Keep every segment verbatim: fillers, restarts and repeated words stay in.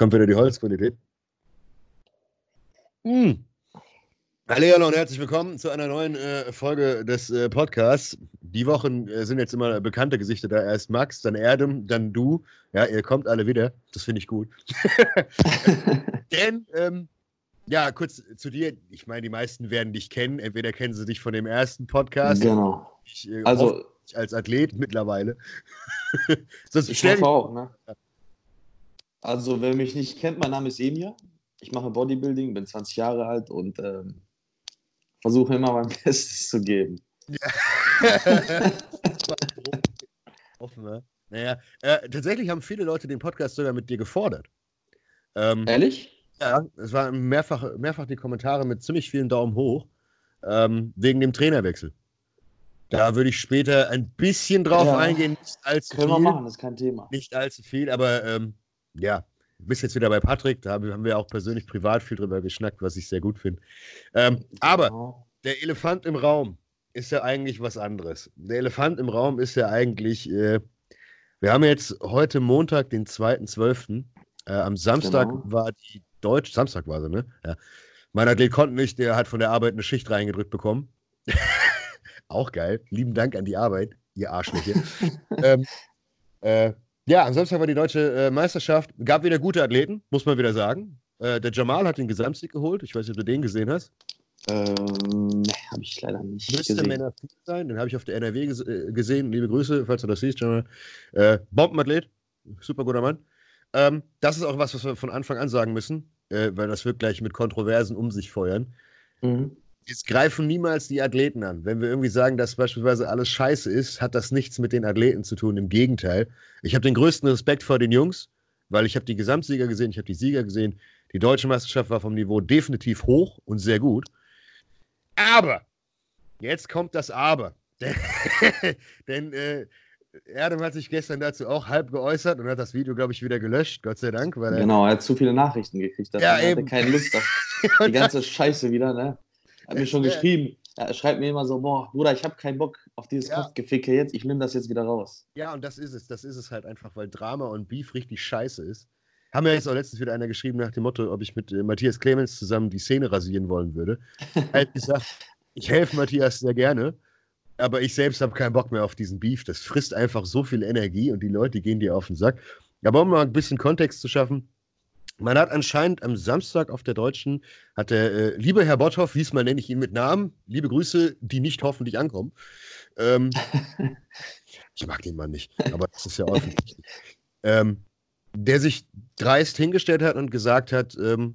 Kommt wieder die Holzqualität. Mm. Hallo und herzlich willkommen zu einer neuen äh, Folge des äh, Podcasts. Die Wochen äh, sind jetzt immer bekannte Gesichter da. Erst Max, dann Erdem, dann du. Ja, ihr kommt alle wieder. Das finde ich gut. Denn, ähm, ja, kurz zu dir. Ich meine, die meisten werden dich kennen. Entweder kennen sie dich von dem ersten Podcast. Genau. Ich, äh, also als Athlet mittlerweile. Sonst ich hoffe auch, ne? Also, wer mich nicht kennt, mein Name ist Emir. Ich mache Bodybuilding, bin zwanzig Jahre alt und ähm, versuche immer mein Bestes zu geben. Ja. Offen, ne? Naja, äh, tatsächlich haben viele Leute den Podcast sogar mit dir gefordert. Ähm, Ehrlich? Ja, es waren mehrfach, mehrfach die Kommentare mit ziemlich vielen Daumen hoch, ähm, wegen dem Trainerwechsel. Da würde ich später ein bisschen drauf ja. eingehen. Nicht allzu Können viel, wir machen, das ist kein Thema. Nicht allzu viel, aber ähm, ja. Du bist jetzt wieder bei Patrick, da haben wir auch persönlich privat viel drüber geschnackt, was ich sehr gut finde. Ähm, aber der Elefant im Raum ist ja eigentlich was anderes. Der Elefant im Raum ist ja eigentlich, äh, wir haben jetzt heute Montag, den zweiten zwölften Äh, am Samstag genau. war die Deutsch, Samstag war sie, ne? Ja. Mein Athlet konnte nicht, der hat von der Arbeit eine Schicht reingedrückt bekommen. Auch geil, lieben Dank an die Arbeit, ihr Arschlöcher. ähm, äh, Ja, am Samstag war die deutsche äh, Meisterschaft. Gab wieder gute Athleten, muss man wieder sagen. Äh, der Jamal hat den Gesamtsieg geholt. Ich weiß nicht, ob du den gesehen hast. Ähm, nee, habe ich leider nicht Müsste gesehen. Müsste Männer sein. Den habe ich auf der N R W ges äh, gesehen. Liebe Grüße, falls du das siehst, Jamal. Äh, Bombenathlet, super guter Mann. Ähm, das ist auch was, was wir von Anfang an sagen müssen, äh, weil das wird gleich mit Kontroversen um sich feuern. Mhm. Jetzt greifen niemals die Athleten an. Wenn wir irgendwie sagen, dass beispielsweise alles scheiße ist, hat das nichts mit den Athleten zu tun. Im Gegenteil. Ich habe den größten Respekt vor den Jungs, weil ich habe die Gesamtsieger gesehen, ich habe die Sieger gesehen. Die deutsche Meisterschaft war vom Niveau definitiv hoch und sehr gut. Aber, jetzt kommt das Aber. Denn äh, Erdem hat sich gestern dazu auch halb geäußert und hat das Video, glaube ich, wieder gelöscht, Gott sei Dank. Weil er genau, er hat zu viele Nachrichten gekriegt. Ja, er hatte keine Lust auf die ganze Scheiße wieder, ne? Hat mir schon geschrieben, er schreibt mir immer so, boah, Bruder, ich habe keinen Bock auf dieses ja. Kopfgeficke jetzt, ich nehme das jetzt wieder raus. Ja, und das ist es, das ist es halt einfach, weil Drama und Beef richtig scheiße ist. Haben wir ja jetzt auch letztens wieder einer geschrieben nach dem Motto, ob ich mit äh, Matthias Clemens zusammen die Szene rasieren wollen würde. Er hat gesagt, ich helfe Matthias sehr gerne, aber ich selbst habe keinen Bock mehr auf diesen Beef. Das frisst einfach so viel Energie und die Leute gehen dir auf den Sack. Aber um mal ein bisschen Kontext zu schaffen, man hat anscheinend am Samstag auf der Deutschen, hat der äh, liebe Herr Botthof, diesmal nenne ich ihn mit Namen, liebe Grüße, die nicht hoffentlich ankommen. Ähm, ich mag den Mann nicht, aber das ist ja offensichtlich. Ähm, der sich dreist hingestellt hat und gesagt hat, ähm,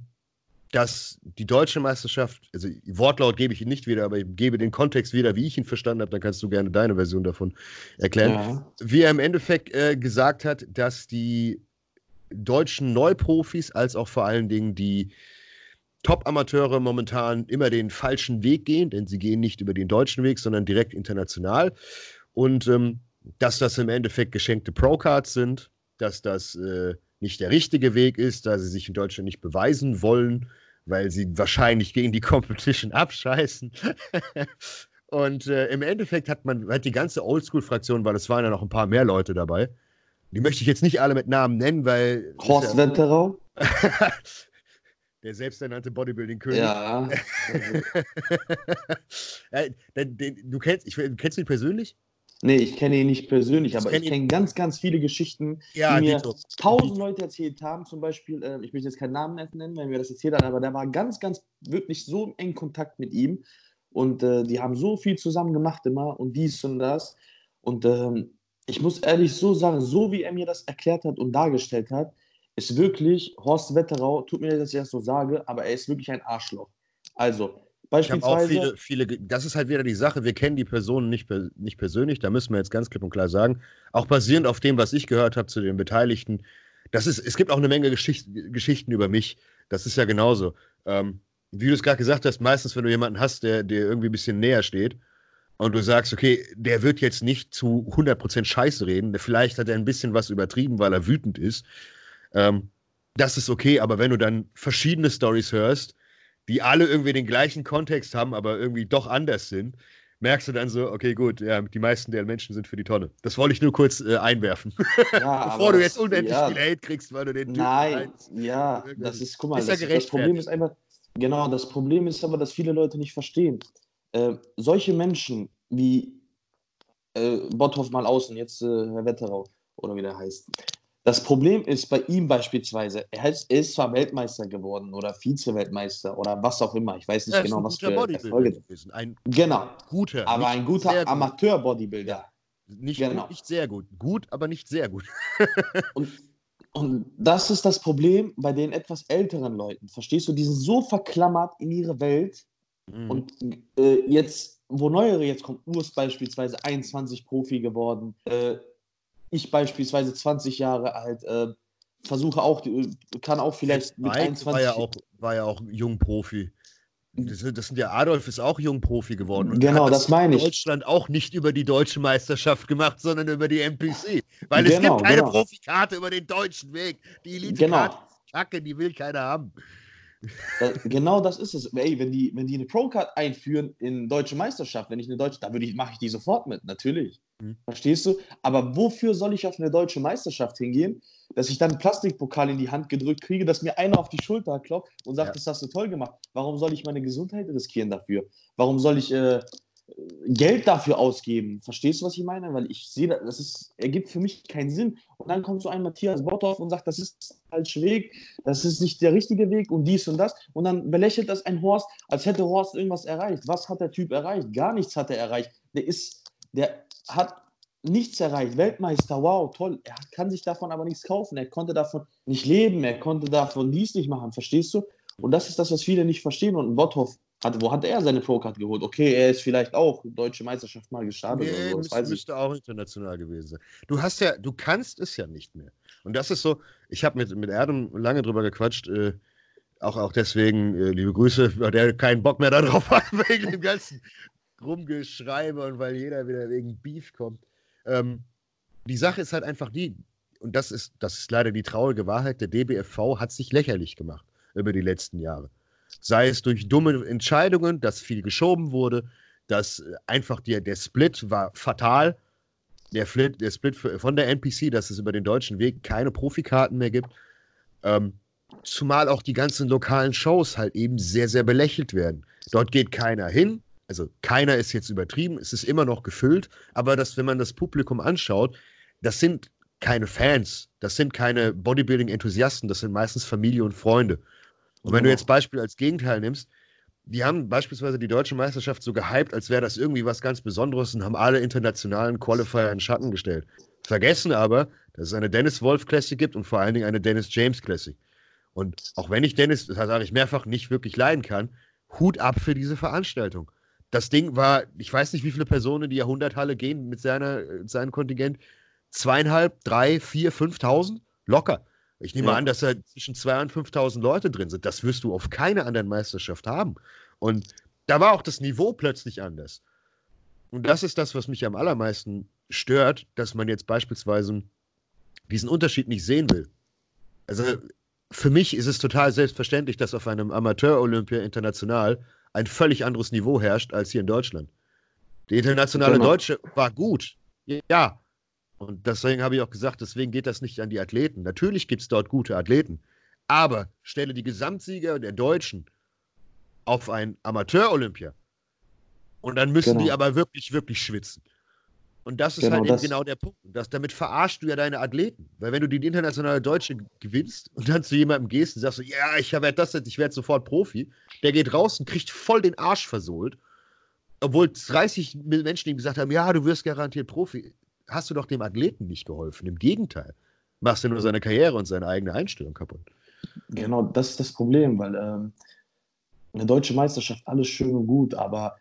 dass die deutsche Meisterschaft, also Wortlaut gebe ich ihn nicht wieder, aber ich gebe den Kontext wieder, wie ich ihn verstanden habe, dann kannst du gerne deine Version davon erklären. Ja. Wie er im Endeffekt äh, gesagt hat, dass die deutschen Neuprofis als auch vor allen Dingen die Top-Amateure momentan immer den falschen Weg gehen, denn sie gehen nicht über den deutschen Weg, sondern direkt international. Und ähm, dass das im Endeffekt geschenkte Pro-Cards sind, dass das äh, nicht der richtige Weg ist, da sie sich in Deutschland nicht beweisen wollen, weil sie wahrscheinlich gegen die Competition abscheißen. Und äh, im Endeffekt hat man hat die ganze Oldschool-Fraktion, weil es waren ja noch ein paar mehr Leute dabei, die möchte ich jetzt nicht alle mit Namen nennen, weil... Horst Wetterau? Der selbsternannte Bodybuilding-König. Ja. Du kennst, ich, kennst du ihn persönlich? Nee, ich kenne ihn nicht persönlich, ich aber kenn ich kenne ganz, ganz viele Geschichten, ja, die mir tausend Leute erzählt haben. Zum Beispiel, äh, ich möchte jetzt keinen Namen nennen, wenn wir das erzählt haben, aber der war ganz, ganz wirklich so im engen Kontakt mit ihm. Und äh, die haben so viel zusammen gemacht immer und dies und das. Und... Ähm, ich muss ehrlich so sagen, so wie er mir das erklärt hat und dargestellt hat, ist wirklich Horst Wetterau, tut mir leid, dass ich das so sage, aber er ist wirklich ein Arschloch. Also, beispielsweise... Ich habe auch viele, viele, das ist halt wieder die Sache, wir kennen die Personen nicht, nicht persönlich, da müssen wir jetzt ganz klipp und klar sagen, auch basierend auf dem, was ich gehört habe zu den Beteiligten, das ist, es gibt auch eine Menge Geschicht, Geschichten über mich, das ist ja genauso. Ähm, wie du es gerade gesagt hast, meistens, wenn du jemanden hast, der dir irgendwie ein bisschen näher steht, und du sagst, okay, der wird jetzt nicht zu hundert Prozent Scheiße reden, vielleicht hat er ein bisschen was übertrieben, weil er wütend ist. Ähm, das ist okay, aber wenn du dann verschiedene Storys hörst, die alle irgendwie den gleichen Kontext haben, aber irgendwie doch anders sind, merkst du dann so, okay, gut, ja, die meisten der Menschen sind für die Tonne. Das wollte ich nur kurz äh, einwerfen. Ja, bevor du jetzt unendlich ja. viel Hate kriegst, weil du den Typen Nein, einst, ja, das ist, guck mal, ist das, das Problem ist einfach, genau, das Problem ist aber, dass viele Leute nicht verstehen. Äh, solche Menschen wie äh, Botthof mal außen, jetzt äh, Herr Wetterau, oder wie der heißt. Das Problem ist bei ihm beispielsweise, er ist zwar Weltmeister geworden oder Vize-Weltmeister oder was auch immer, ich weiß nicht genau, was für Erfolge. Ein genau, guter, aber ein guter Amateur-Bodybuilder. Ja. Nicht, genau. nicht sehr gut, gut, aber nicht sehr gut. und, und das ist das Problem bei den etwas älteren Leuten, verstehst du? Die sind so verklammert in ihre Welt mhm. und äh, jetzt, wo Neuere jetzt kommt, Urs beispielsweise, einundzwanzig Profi geworden, äh, ich beispielsweise zwanzig Jahre alt, äh, versuche auch, kann auch vielleicht mit einundzwanzig... War ja auch, war ja auch jung Profi. Das, das sind ja, Adolf ist auch jung Profi geworden. Und genau, hat das, das meine ich. Deutschland auch nicht über die deutsche Meisterschaft gemacht, sondern über die N P C. Weil genau, es gibt keine genau. Profikarte über den deutschen Weg. Die Elite-Karte genau. ist Kacke, die will keiner haben. Genau das ist es. Ey, wenn die, wenn die eine Pro-Card einführen in deutsche Meisterschaft, wenn ich eine deutsche, da würde ich, mache ich die sofort mit, natürlich. Mhm. Verstehst du? Aber wofür soll ich auf eine deutsche Meisterschaft hingehen, dass ich dann einen Plastikpokal in die Hand gedrückt kriege, dass mir einer auf die Schulter klopft und sagt, ja. das hast du toll gemacht. Warum soll ich meine Gesundheit riskieren dafür? Warum soll ich äh, Geld dafür ausgeben? Verstehst du, was ich meine? Weil ich sehe, das ist, ergibt für mich keinen Sinn. Und dann kommt so ein Matthias Botthof und sagt, das ist der falsche Weg, das ist nicht der richtige Weg und dies und das. Und dann belächelt das ein Horst, als hätte Horst irgendwas erreicht. Was hat der Typ erreicht? Gar nichts hat er erreicht. Der ist, der hat nichts erreicht. Weltmeister, wow, toll. Er kann sich davon aber nichts kaufen. Er konnte davon nicht leben. Er konnte davon dies nicht machen. Verstehst du? Und das ist das, was viele nicht verstehen. Und Botthof, hat, wo hat er seine Pro-Card geholt? Okay, er ist vielleicht auch deutsche Meisterschaft mal gestartet. Nee, oder so, müsste, müsste auch international gewesen sein. Du hast ja, du kannst es ja nicht mehr. Und das ist so, ich habe mit, mit Erdem lange drüber gequatscht, äh, auch, auch deswegen, äh, liebe Grüße, der keinen Bock mehr darauf hat, wegen dem ganzen Rumgeschreibe und weil jeder wieder wegen Beef kommt. Ähm, die Sache ist halt einfach die, und das ist, das ist leider die traurige Wahrheit, der D B F V hat sich lächerlich gemacht über die letzten Jahre. Sei es durch dumme Entscheidungen, dass viel geschoben wurde, dass einfach der, der Split war fatal, der Split, der Split von der N P C, dass es über den deutschen Weg keine Profikarten mehr gibt, ähm, zumal auch die ganzen lokalen Shows halt eben sehr, sehr belächelt werden. Dort geht keiner hin, also keiner ist jetzt übertrieben, es ist immer noch gefüllt, aber das, wenn man das Publikum anschaut, das sind keine Fans, das sind keine Bodybuilding-Enthusiasten, das sind meistens Familie und Freunde. Und wenn du jetzt Beispiel als Gegenteil nimmst, die haben beispielsweise die deutsche Meisterschaft so gehypt, als wäre das irgendwie was ganz Besonderes und haben alle internationalen Qualifier in Schatten gestellt. Vergessen aber, dass es eine Dennis Wolf Classic gibt und vor allen Dingen eine Dennis James Classic. Und auch wenn ich Dennis, das sage ich mehrfach, nicht wirklich leiden kann, Hut ab für diese Veranstaltung. Das Ding war, ich weiß nicht, wie viele Personen in die Jahrhunderthalle gehen mit seiner, seinem Kontingent. Zweieinhalb, drei, vier, fünftausend? Locker. Ich nehme ja. an, dass da zwischen zweitausend und fünftausend Leute drin sind. Das wirst du auf keiner anderen Meisterschaft haben. Und da war auch das Niveau plötzlich anders. Und das ist das, was mich am allermeisten stört, dass man jetzt beispielsweise diesen Unterschied nicht sehen will. Also für mich ist es total selbstverständlich, dass auf einem Amateur-Olympia international ein völlig anderes Niveau herrscht als hier in Deutschland. Die internationale genau. Deutsche war gut. Ja, und deswegen habe ich auch gesagt, deswegen geht das nicht an die Athleten. Natürlich gibt es dort gute Athleten, aber stelle die Gesamtsieger der Deutschen auf ein Amateur-Olympia und dann müssen genau. die aber wirklich, wirklich schwitzen. Und das ist genau halt das. Eben genau der Punkt. Das, damit verarschst du ja deine Athleten, weil wenn du die internationale Deutsche gewinnst und dann zu jemandem gehst und sagst, so, ja, ich werde das jetzt, ich werde sofort Profi, der geht raus und kriegt voll den Arsch versohlt, obwohl dreißig Menschen ihm gesagt haben, ja, du wirst garantiert Profi. Hast du doch dem Athleten nicht geholfen. Im Gegenteil. Machst du nur seine Karriere und seine eigene Einstellung kaputt. Genau, das ist das Problem, weil ähm, eine deutsche Meisterschaft, alles schön und gut, aber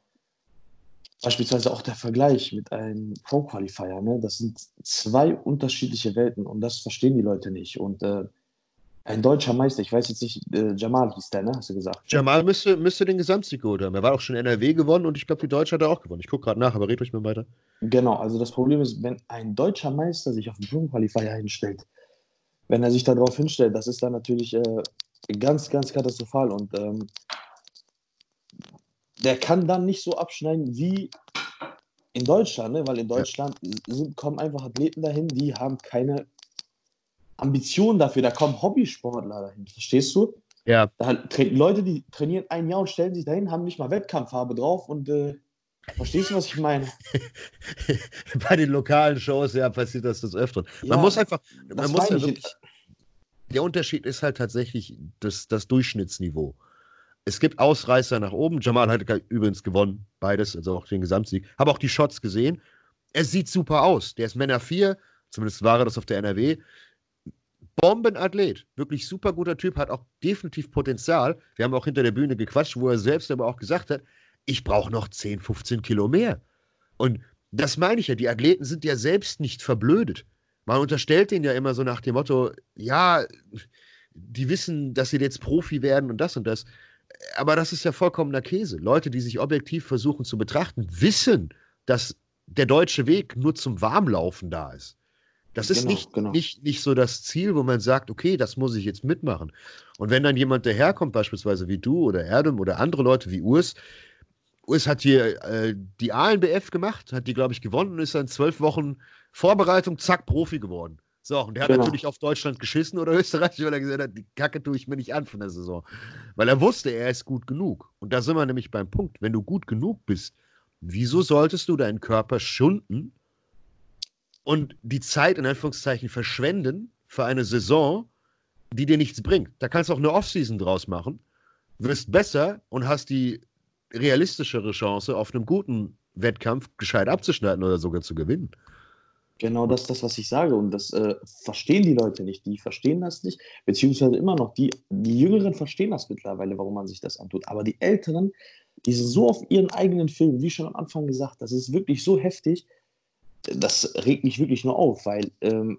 beispielsweise auch der Vergleich mit einem Pro-Qualifier, ne? Das sind zwei unterschiedliche Welten und das verstehen die Leute nicht. Und äh, ein deutscher Meister, ich weiß jetzt nicht, äh, Jamal hieß der, ne? Hast du gesagt? Jamal müsste, müsste den Gesamtsieg geholt haben. Er war auch schon N R W gewonnen und ich glaube, die Deutsche hat er auch gewonnen. Ich gucke gerade nach, aber red ruhig mal weiter. Genau, also das Problem ist, wenn ein deutscher Meister sich auf den Pro-Qualifier hinstellt, wenn er sich darauf hinstellt, das ist dann natürlich äh, ganz, ganz katastrophal und ähm, der kann dann nicht so abschneiden, wie in Deutschland, ne? Weil in Deutschland ja. sind, kommen einfach Athleten dahin, die haben keine Ambitionen dafür, da kommen Hobbysportler dahin, verstehst du? Ja. Da treten Leute, die trainieren ein Jahr und stellen sich dahin, haben nicht mal Wettkampffarbe drauf und äh, verstehst du, was ich meine? Bei den lokalen Shows, ja, passiert das des Öfteren. Man ja, muss einfach, man muss ja wirklich, der Unterschied ist halt tatsächlich das, das Durchschnittsniveau. Es gibt Ausreißer nach oben. Jamal hat übrigens gewonnen, beides, also auch den Gesamtsieg. Habe auch die Shots gesehen. Es sieht super aus. Der ist Männer vier, zumindest war er das auf der N R W. Bombenathlet, wirklich super guter Typ, hat auch definitiv Potenzial. Wir haben auch hinter der Bühne gequatscht, wo er selbst aber auch gesagt hat, ich brauche noch zehn, fünfzehn Kilo mehr. Und das meine ich ja, die Athleten sind ja selbst nicht verblödet. Man unterstellt denen ja immer so nach dem Motto, ja, die wissen, dass sie jetzt Profi werden und das und das. Aber das ist ja vollkommener Käse. Leute, die sich objektiv versuchen zu betrachten, wissen, dass der deutsche Weg nur zum Warmlaufen da ist. Das ist genau, nicht, genau. Nicht, nicht so das Ziel, wo man sagt, okay, das muss ich jetzt mitmachen. Und wenn dann jemand daherkommt, beispielsweise wie du oder Erdem oder andere Leute wie Urs, Urs hat hier äh, die A N B F gemacht, hat die, glaube ich, gewonnen und ist dann zwölf Wochen Vorbereitung, zack, Profi geworden. So, und der genau. hat natürlich auf Deutschland geschissen oder Österreich, weil er gesagt hat, die Kacke tue ich mir nicht an von der Saison. Weil er wusste, er ist gut genug. Und da sind wir nämlich beim Punkt, wenn du gut genug bist, wieso solltest du deinen Körper schunden und die Zeit, in Anführungszeichen, verschwenden für eine Saison, die dir nichts bringt? Da kannst du auch eine Offseason draus machen, wirst besser und hast die realistischere Chance, auf einem guten Wettkampf gescheit abzuschneiden oder sogar zu gewinnen. Genau das ist das, was ich sage. Und das äh, verstehen die Leute nicht. Die verstehen das nicht. Beziehungsweise immer noch. Die, die Jüngeren verstehen das mittlerweile, warum man sich das antut. Aber die Älteren, die sind so auf ihren eigenen Filmen, wie schon am Anfang gesagt, das ist wirklich so heftig, das regt mich wirklich nur auf, weil, ähm,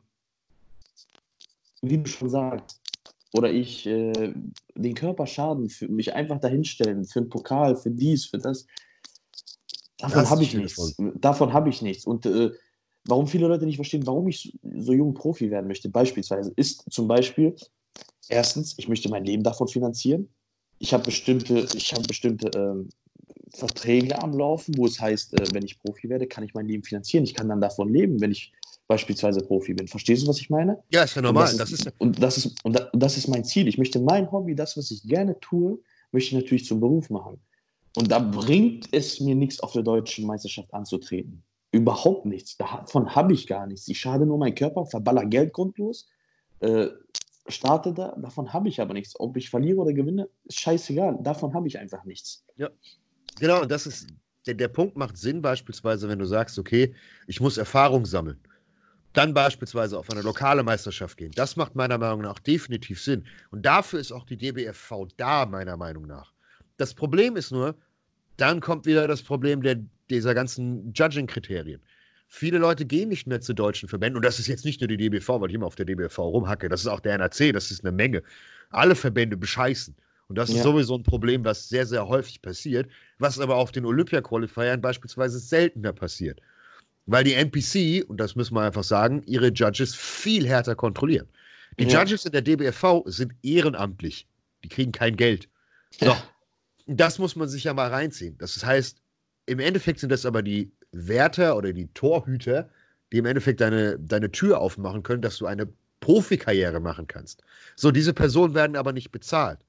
wie du schon sagst, oder ich äh, den Körper schaden, für mich einfach dahinstellen, für einen Pokal, für dies, für das, davon habe ich nichts. Davon habe ich nichts. Und äh, warum viele Leute nicht verstehen, warum ich so jung Profi werden möchte, beispielsweise, ist zum Beispiel, erstens, ich möchte mein Leben davon finanzieren. Ich habe bestimmte, ich habe bestimmte ähm, Verträge am Laufen, wo es heißt, äh, wenn ich Profi werde, kann ich mein Leben finanzieren. Ich kann dann davon leben, wenn ich beispielsweise Profi bin. Verstehst du, was ich meine? Ja, ist ja normal. Und das ist, das ist, und das ist, und das ist mein Ziel. Ich möchte mein Hobby, das, was ich gerne tue, möchte ich natürlich zum Beruf machen. Und da bringt es mir nichts, auf der deutschen Meisterschaft anzutreten. Überhaupt nichts. Davon habe ich gar nichts. Ich schade nur meinen Körper, verballer Geld grundlos, äh, starte da, davon habe ich aber nichts. Ob ich verliere oder gewinne, ist scheißegal. Davon habe ich einfach nichts. Ja, genau. Und das ist, der, der Punkt macht Sinn, beispielsweise, wenn du sagst, okay, ich muss Erfahrung sammeln. Dann beispielsweise auf eine lokale Meisterschaft gehen. Das macht meiner Meinung nach definitiv Sinn. Und dafür ist auch die D B F V da, meiner Meinung nach. Das Problem ist nur, dann kommt wieder das Problem der dieser ganzen Judging-Kriterien. Viele Leute gehen nicht mehr zu deutschen Verbänden, und das ist jetzt nicht nur die D B V, weil ich immer auf der D B V rumhacke, das ist auch der N A C, das ist eine Menge. Alle Verbände bescheißen. Und das ja. ist sowieso ein Problem, was sehr, sehr häufig passiert, was aber auf den Olympia-Qualifiern beispielsweise seltener passiert. Weil die N P C, und das müssen wir einfach sagen, ihre Judges viel härter kontrollieren. Die ja. Judges in der D B F V sind ehrenamtlich. Die kriegen kein Geld. So. Ja. Das muss man sich ja mal reinziehen. Das heißt, im Endeffekt sind das aber die Wärter oder die Torhüter, die im Endeffekt deine, deine Tür aufmachen können, dass du eine Profikarriere machen kannst. So, diese Personen werden aber nicht bezahlt.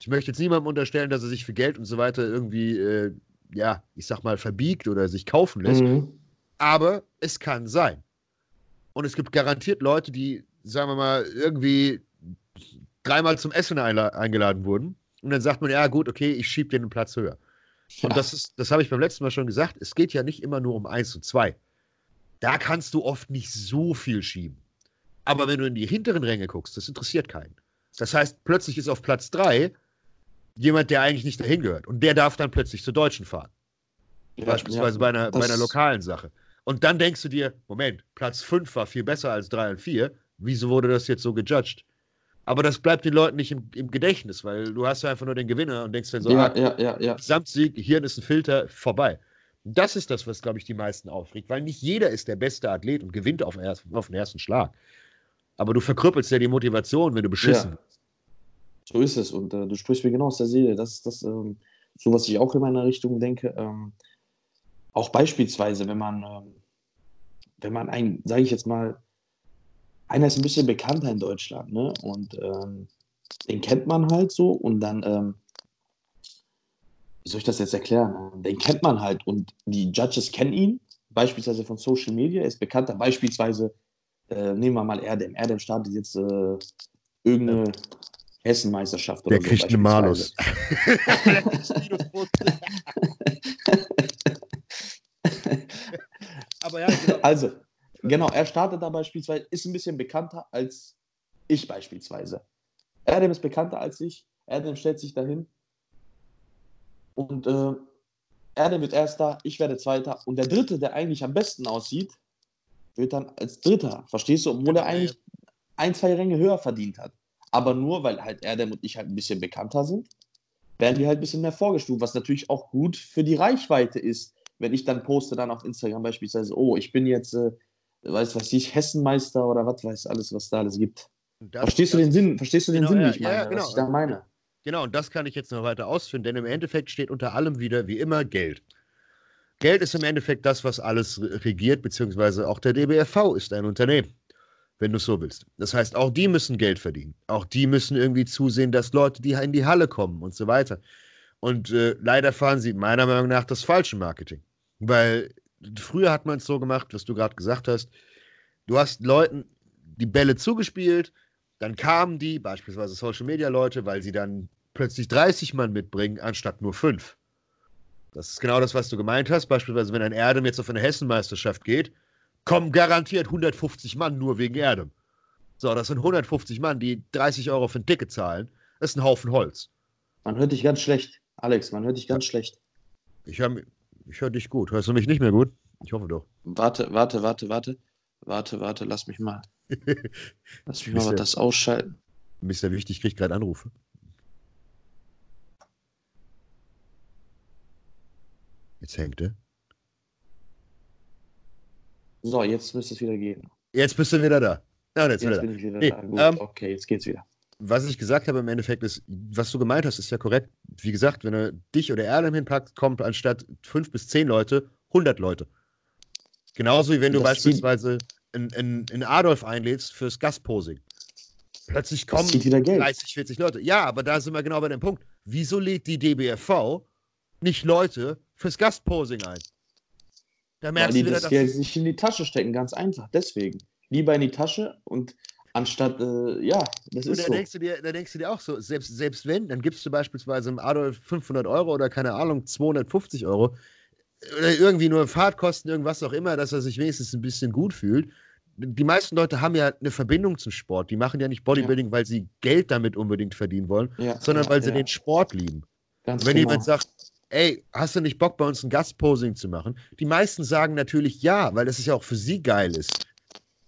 Ich möchte jetzt niemandem unterstellen, dass er sich für Geld und so weiter irgendwie, äh, ja, ich sag mal, verbiegt oder sich kaufen lässt. Mhm. Aber es kann sein. Und es gibt garantiert Leute, die, sagen wir mal, irgendwie dreimal zum Essen eingeladen wurden. Und dann sagt man, ja gut, okay, ich schiebe den einen Platz höher. Und das ist, das habe ich beim letzten Mal schon gesagt, es geht ja nicht immer nur um eins und zwei. Da kannst du oft nicht so viel schieben. Aber wenn du in die hinteren Ränge guckst, das interessiert keinen. Das heißt, plötzlich ist auf Platz drei jemand, der eigentlich nicht dahin gehört. Und der darf dann plötzlich zur Deutschen fahren. Ja, beispielsweise ja, bei, einer, bei einer lokalen Sache. Und dann denkst du dir, Moment, Platz fünf war viel besser als drei und vier. Wieso wurde das jetzt so gejudged? Aber das bleibt den Leuten nicht im, im Gedächtnis, weil du hast ja einfach nur den Gewinner und denkst dann so, ja, ah, ja, ja, ja. Gesamtsieg, Hirn ist ein Filter, vorbei. Und das ist das, was, glaube ich, die meisten aufregt, weil nicht jeder ist der beste Athlet und gewinnt auf, erst, auf den ersten Schlag. Aber du verkrüppelst ja die Motivation, wenn du beschissen wirst. Ja. So ist es und äh, du sprichst mir genau aus der Seele. Das ist das, ähm, so was ich auch in meiner Richtung denke. Ähm, auch beispielsweise, wenn man, äh, wenn man einen, sage ich jetzt mal, einer ist ein bisschen bekannter in Deutschland, ne? Und ähm, den kennt man halt so und dann, ähm, wie soll ich das jetzt erklären? Den kennt man halt und die Judges kennen ihn, beispielsweise von Social Media, ist bekannter, beispielsweise, äh, nehmen wir mal Erdem. Erdem startet jetzt äh, irgendeine Hessenmeisterschaft oder so. Der kriegt einen Malus. Aber ja, genau. Also, genau, er startet da beispielsweise, ist ein bisschen bekannter als ich beispielsweise. Erdem ist bekannter als ich, Erdem stellt sich dahin und äh, Erdem wird Erster, ich werde Zweiter und der Dritte, der eigentlich am besten aussieht, wird dann als Dritter, verstehst du? Obwohl er eigentlich ein, zwei Ränge höher verdient hat. Aber nur, weil halt Erdem und ich halt ein bisschen bekannter sind, werden die halt ein bisschen mehr vorgestuft, was natürlich auch gut für die Reichweite ist. Wenn ich dann poste dann auf Instagram beispielsweise, oh, ich bin jetzt, äh, weiß was ich, Hessenmeister oder was weiß alles, was da alles gibt. Das, verstehst das, du den Sinn, verstehst du den genau, Sinn, ja, wie ich meine, ja, genau, was ich da meine? Genau, und das kann ich jetzt noch weiter ausführen, denn im Endeffekt steht unter allem wieder, wie immer, Geld. Geld ist im Endeffekt das, was alles regiert, beziehungsweise auch der D B F V ist ein Unternehmen, wenn du es so willst. Das heißt, auch die müssen Geld verdienen. Auch die müssen irgendwie zusehen, dass Leute, die in die Halle kommen und so weiter. Und äh, leider fahren sie meiner Meinung nach das falsche Marketing. Weil früher hat man es so gemacht, was du gerade gesagt hast. Du hast Leuten die Bälle zugespielt, dann kamen die, beispielsweise Social-Media-Leute, weil sie dann plötzlich dreißig Mann mitbringen, anstatt nur fünf. Das ist genau das, was du gemeint hast. Beispielsweise, wenn ein Erdem jetzt auf eine Hessenmeisterschaft geht, kommen garantiert hundertfünfzig Mann nur wegen Erdem. So, das sind hundertfünfzig Mann, die dreißig Euro für ein Ticket zahlen. Das ist ein Haufen Holz. Man hört dich ganz schlecht, Alex, man hört dich ganz schlecht. Ich höre ich hör dich gut. Hörst du mich nicht mehr gut? Ich hoffe doch. Warte, warte, warte, warte. Warte, warte, lass mich mal. Lass mich mal das ausschalten. Mister Wichtig, ich krieg gerade Anrufe. Jetzt hängt er. So, jetzt müsste es wieder gehen. Jetzt bist du wieder da. Nein, jetzt, jetzt wieder bin da. Ich wieder nee, da. Gut, ähm, okay, jetzt geht's wieder. Was ich gesagt habe im Endeffekt ist, was du gemeint hast, ist ja korrekt. Wie gesagt, wenn er dich oder Erdem hinpackt, kommt anstatt fünf bis zehn Leute, hundert Leute. Genauso wie wenn du das beispielsweise einen Adolf einlädst fürs Gastposing. Plötzlich kommen dreißig, vierzig Leute. Ja, aber da sind wir genau bei dem Punkt. Wieso lädt die D B F V nicht Leute fürs Gastposing ein? Da merkst Weil du die wieder, das Geld sich in die Tasche stecken, ganz einfach. Deswegen. Lieber in die Tasche und anstatt, äh, ja, das und ist so. Denkst du dir, da denkst du dir auch so, selbst, selbst wenn, dann gibst du beispielsweise im Adolf fünfhundert Euro oder keine Ahnung, zweihundertfünfzig Euro oder irgendwie nur Fahrtkosten, irgendwas auch immer, dass er sich wenigstens ein bisschen gut fühlt. Die meisten Leute haben ja eine Verbindung zum Sport. Die machen ja nicht Bodybuilding, ja, weil sie Geld damit unbedingt verdienen wollen, ja, sondern ja, weil sie ja. den Sport lieben. Ganz wenn genau. jemand sagt, ey, hast du nicht Bock, bei uns ein Gastposing zu machen? Die meisten sagen natürlich ja, weil das ist ja auch für sie geil ist.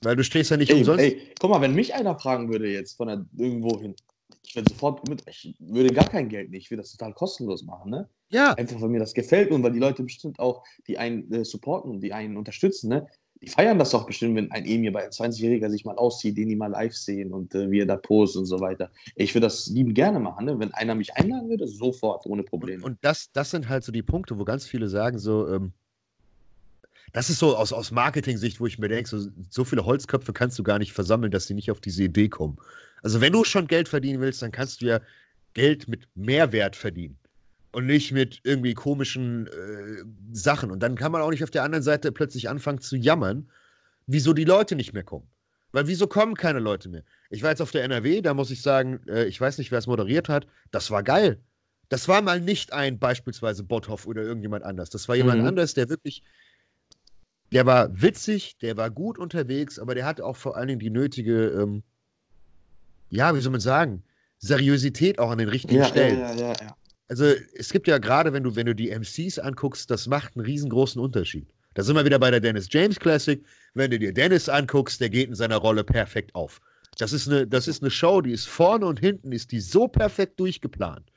Weil du stehst ja nicht ey, umsonst. Ey, guck mal, wenn mich einer fragen würde jetzt von der, irgendwo hin, ich würde sofort mit, ich würde gar kein Geld nicht, ich würde das total kostenlos machen, ne? Ja. Einfach, weil mir das gefällt und weil die Leute bestimmt auch, die einen äh, supporten und die einen unterstützen, ne? Die feiern das doch bestimmt, wenn ein Emir bei einem zwanzigjähriger sich mal auszieht, den die mal live sehen und äh, wie er da post und so weiter. Ich würde das lieben gerne machen, ne? Wenn einer mich einladen würde, sofort, ohne Probleme. Und, und das, das sind halt so die Punkte, wo ganz viele sagen so, ähm, das ist so aus, aus Marketing-Sicht, wo ich mir denke, so, so viele Holzköpfe kannst du gar nicht versammeln, dass sie nicht auf diese Idee kommen. Also wenn du schon Geld verdienen willst, dann kannst du ja Geld mit Mehrwert verdienen. Und nicht mit irgendwie komischen äh, Sachen. Und dann kann man auch nicht auf der anderen Seite plötzlich anfangen zu jammern, wieso die Leute nicht mehr kommen. Weil wieso kommen keine Leute mehr? Ich war jetzt auf der N R W, da muss ich sagen, äh, ich weiß nicht, wer es moderiert hat. Das war geil. Das war mal nicht ein beispielsweise Botthof oder irgendjemand anders. Das war jemand mhm. anders, der wirklich, der war witzig, der war gut unterwegs, aber der hatte auch vor allen Dingen die nötige, ähm, ja, wie soll man sagen, Seriosität auch an den richtigen ja, Stellen. Ja, ja, ja, ja. Also es gibt ja gerade, wenn du, wenn du die M Cs anguckst, das macht einen riesengroßen Unterschied. Da sind wir wieder bei der Dennis James Classic. Wenn du dir Dennis anguckst, der geht in seiner Rolle perfekt auf. Das ist eine, das ist eine Show, die ist vorne und hinten, ist die so perfekt durchgeplant.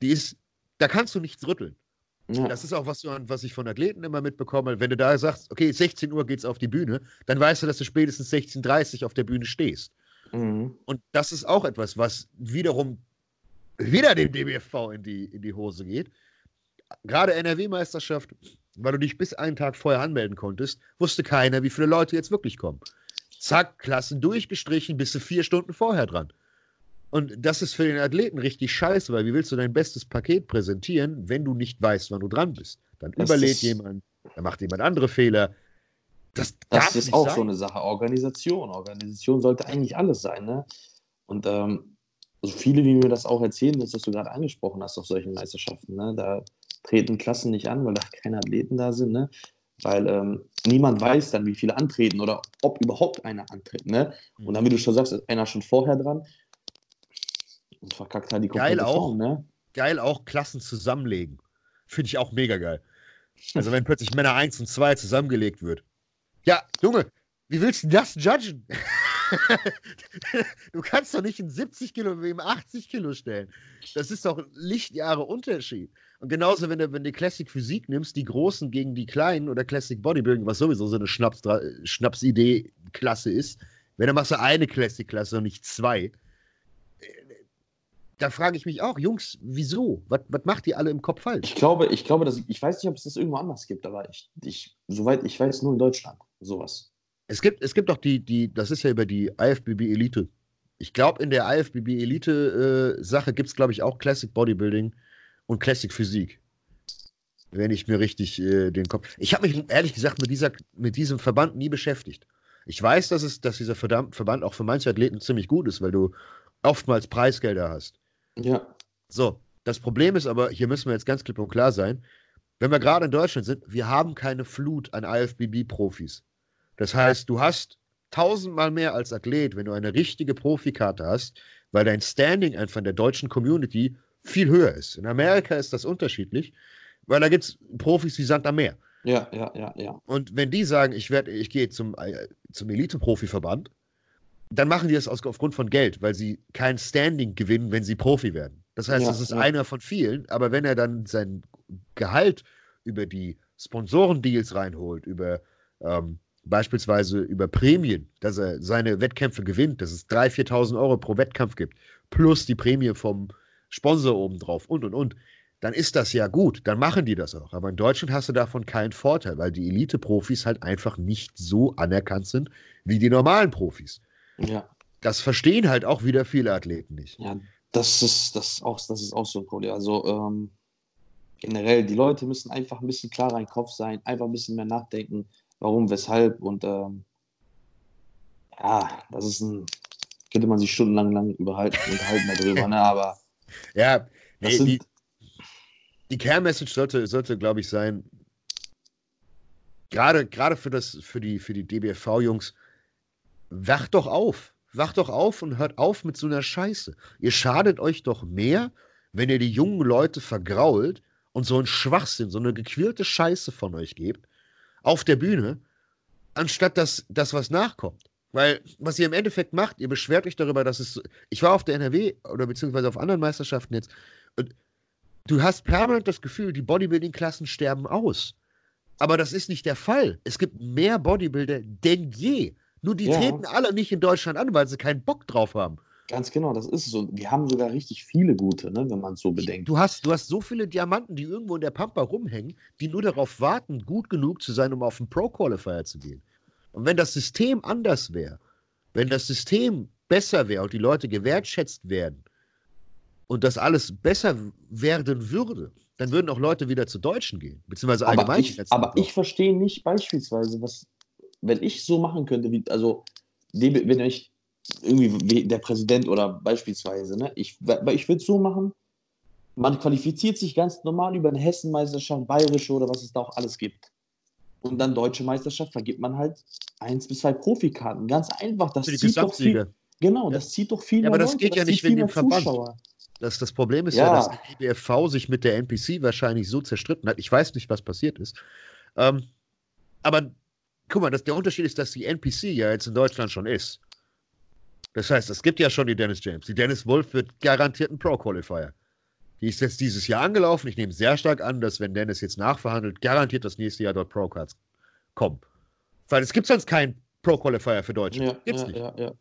Die ist, da kannst du nichts rütteln. Ja. Das ist auch, was, du, was ich von Athleten immer mitbekomme. Wenn du da sagst, okay, sechzehn Uhr geht's auf die Bühne, dann weißt du, dass du spätestens sechzehn Uhr dreißig auf der Bühne stehst. Mhm. Und das ist auch etwas, was wiederum wieder dem D B F V in die, in die Hose geht. Gerade N R W-Meisterschaft, weil du dich bis einen Tag vorher anmelden konntest, wusste keiner, wie viele Leute jetzt wirklich kommen. Zack, Klassen durchgestrichen, bist du vier Stunden vorher dran. Und das ist für den Athleten richtig scheiße, weil wie willst du dein bestes Paket präsentieren, wenn du nicht weißt, wann du dran bist? Dann das überlädt jemand, dann macht jemand andere Fehler. Das, das ist auch sein. So eine Sache. Organisation. Organisation sollte eigentlich alles sein, ne? Und ähm, so viele, wie mir das auch erzählen, das, was du gerade angesprochen hast auf solchen Meisterschaften, ne? Da treten Klassen nicht an, weil da keine Athleten da sind, ne? Weil ähm, niemand weiß dann, wie viele antreten oder ob überhaupt einer antritt, ne? Und dann, wie du schon sagst, ist einer schon vorher dran und verkackt halt die komplette geil auch, Form, ne? Geil auch, Klassen zusammenlegen. Finde ich auch mega geil. Also wenn plötzlich Männer eins und zwei zusammengelegt wird. Ja, Junge, wie willst du das judgen? Du kannst doch nicht in siebzig Kilo und wem achtzig Kilo stellen. Das ist doch Lichtjahre Unterschied. Und genauso, wenn du, wenn du Classic Physik nimmst, die Großen gegen die Kleinen oder Classic Bodybuilding, was sowieso so eine Schnaps, Schnapsidee-Klasse ist, wenn du machst du eine Classic-Klasse und nicht zwei. Da frage ich mich auch, Jungs, wieso? Was, was macht ihr alle im Kopf falsch? Ich glaube, ich glaube, dass, ich weiß nicht, ob es das irgendwo anders gibt, aber ich, ich, soweit ich weiß, nur in Deutschland sowas. Es gibt, es gibt doch die, die, das ist ja über die I F B B Elite. Ich glaube, in der I F B B Elite äh, Sache gibt es, glaube ich, auch Classic Bodybuilding und Classic Physik. Wenn ich mir richtig äh, den Kopf... Ich habe mich, ehrlich gesagt, mit, dieser, mit diesem Verband nie beschäftigt. Ich weiß, dass, es, dass dieser Verband auch für manche Athleten ziemlich gut ist, weil du oftmals Preisgelder hast. Ja. So, das Problem ist aber, hier müssen wir jetzt ganz klipp und klar sein, wenn wir gerade in Deutschland sind, wir haben keine Flut an I F B B-Profis. Das heißt, du hast tausendmal mehr als Athlet, wenn du eine richtige Profikarte hast, weil dein Standing einfach in der deutschen Community viel höher ist. In Amerika ist das unterschiedlich, weil da gibt es Profis wie Sand am Meer. Ja, ja, ja, ja. Und wenn die sagen, ich, werd, ich gehe zum, zum Elite-Profi-Verband, dann machen die das aus, aufgrund von Geld, weil sie kein Standing gewinnen, wenn sie Profi werden. Das heißt, ja, das ist ja. einer von vielen, aber wenn er dann sein Gehalt über die Sponsorendeals reinholt, über ähm, beispielsweise über Prämien, dass er seine Wettkämpfe gewinnt, dass es dreitausend, viertausend Euro pro Wettkampf gibt, plus die Prämie vom Sponsor obendrauf und, und, und, dann ist das ja gut, dann machen die das auch. Aber in Deutschland hast du davon keinen Vorteil, weil die Elite-Profis halt einfach nicht so anerkannt sind wie die normalen Profis. Ja. Das verstehen halt auch wieder viele Athleten nicht. Ja, das ist, das auch, das ist auch so ein Problem. Also ähm, generell, die Leute müssen einfach ein bisschen klarer im Kopf sein, einfach ein bisschen mehr nachdenken, warum, weshalb und ähm, ja, das ist ein, könnte man sich stundenlang lang überhalten, unterhalten darüber, ne, aber ja, nee, sind, die, die Kernmessage sollte, sollte glaube ich, sein, gerade, gerade für, das, für die, für die D B F V-Jungs, wacht doch auf, wacht doch auf und hört auf mit so einer Scheiße. Ihr schadet euch doch mehr, wenn ihr die jungen Leute vergrault und so einen Schwachsinn, so eine gequirlte Scheiße von euch gebt, auf der Bühne, anstatt dass das was nachkommt. Weil, was ihr im Endeffekt macht, ihr beschwert euch darüber, dass es, ich war auf der N R W oder beziehungsweise auf anderen Meisterschaften jetzt und du hast permanent das Gefühl, die Bodybuilding-Klassen sterben aus. Aber das ist nicht der Fall. Es gibt mehr Bodybuilder denn je. Nur die ja. treten alle nicht in Deutschland an, weil sie keinen Bock drauf haben. Ganz genau, das ist es. Und wir haben sogar richtig viele gute, ne, wenn man es so bedenkt. Du hast, du hast so viele Diamanten, die irgendwo in der Pampa rumhängen, die nur darauf warten, gut genug zu sein, um auf den Pro-Qualifier zu gehen. Und wenn das System anders wäre, wenn das System besser wäre und die Leute gewertschätzt werden und das alles besser werden würde, dann würden auch Leute wieder zu Deutschen gehen, beziehungsweise allgemein. Aber ich, aber ich verstehe nicht beispielsweise, was... Wenn ich so machen könnte, wie, also wenn ich irgendwie der Präsident oder beispielsweise, ne, ich, ich würde es so machen, man qualifiziert sich ganz normal über eine Hessenmeisterschaft, bayerische oder was es da auch alles gibt. Und dann deutsche Meisterschaft vergibt man halt eins bis zwei Profikarten. Ganz einfach. Das Für die zieht doch viel, Genau, das ja. zieht doch viel ja, mehr aber das Leute, geht ja das nicht wegen dem Verband. Zuschauer. Das, das Problem ist ja. ja, dass die D B F V sich mit der N P C wahrscheinlich so zerstritten hat. Ich weiß nicht, was passiert ist. Ähm, aber guck mal, das, der Unterschied ist, dass die N P C ja jetzt in Deutschland schon ist. Das heißt, es gibt ja schon die Dennis James. Die Dennis Wolf wird garantiert ein Pro-Qualifier. Die ist jetzt dieses Jahr angelaufen. Ich nehme sehr stark an, dass wenn Dennis jetzt nachverhandelt, garantiert das nächste Jahr dort Pro-Cards kommen. Weil es gibt sonst keinen Pro-Qualifier für Deutschland. Ja, gibt's ja, nicht. Ja, ja.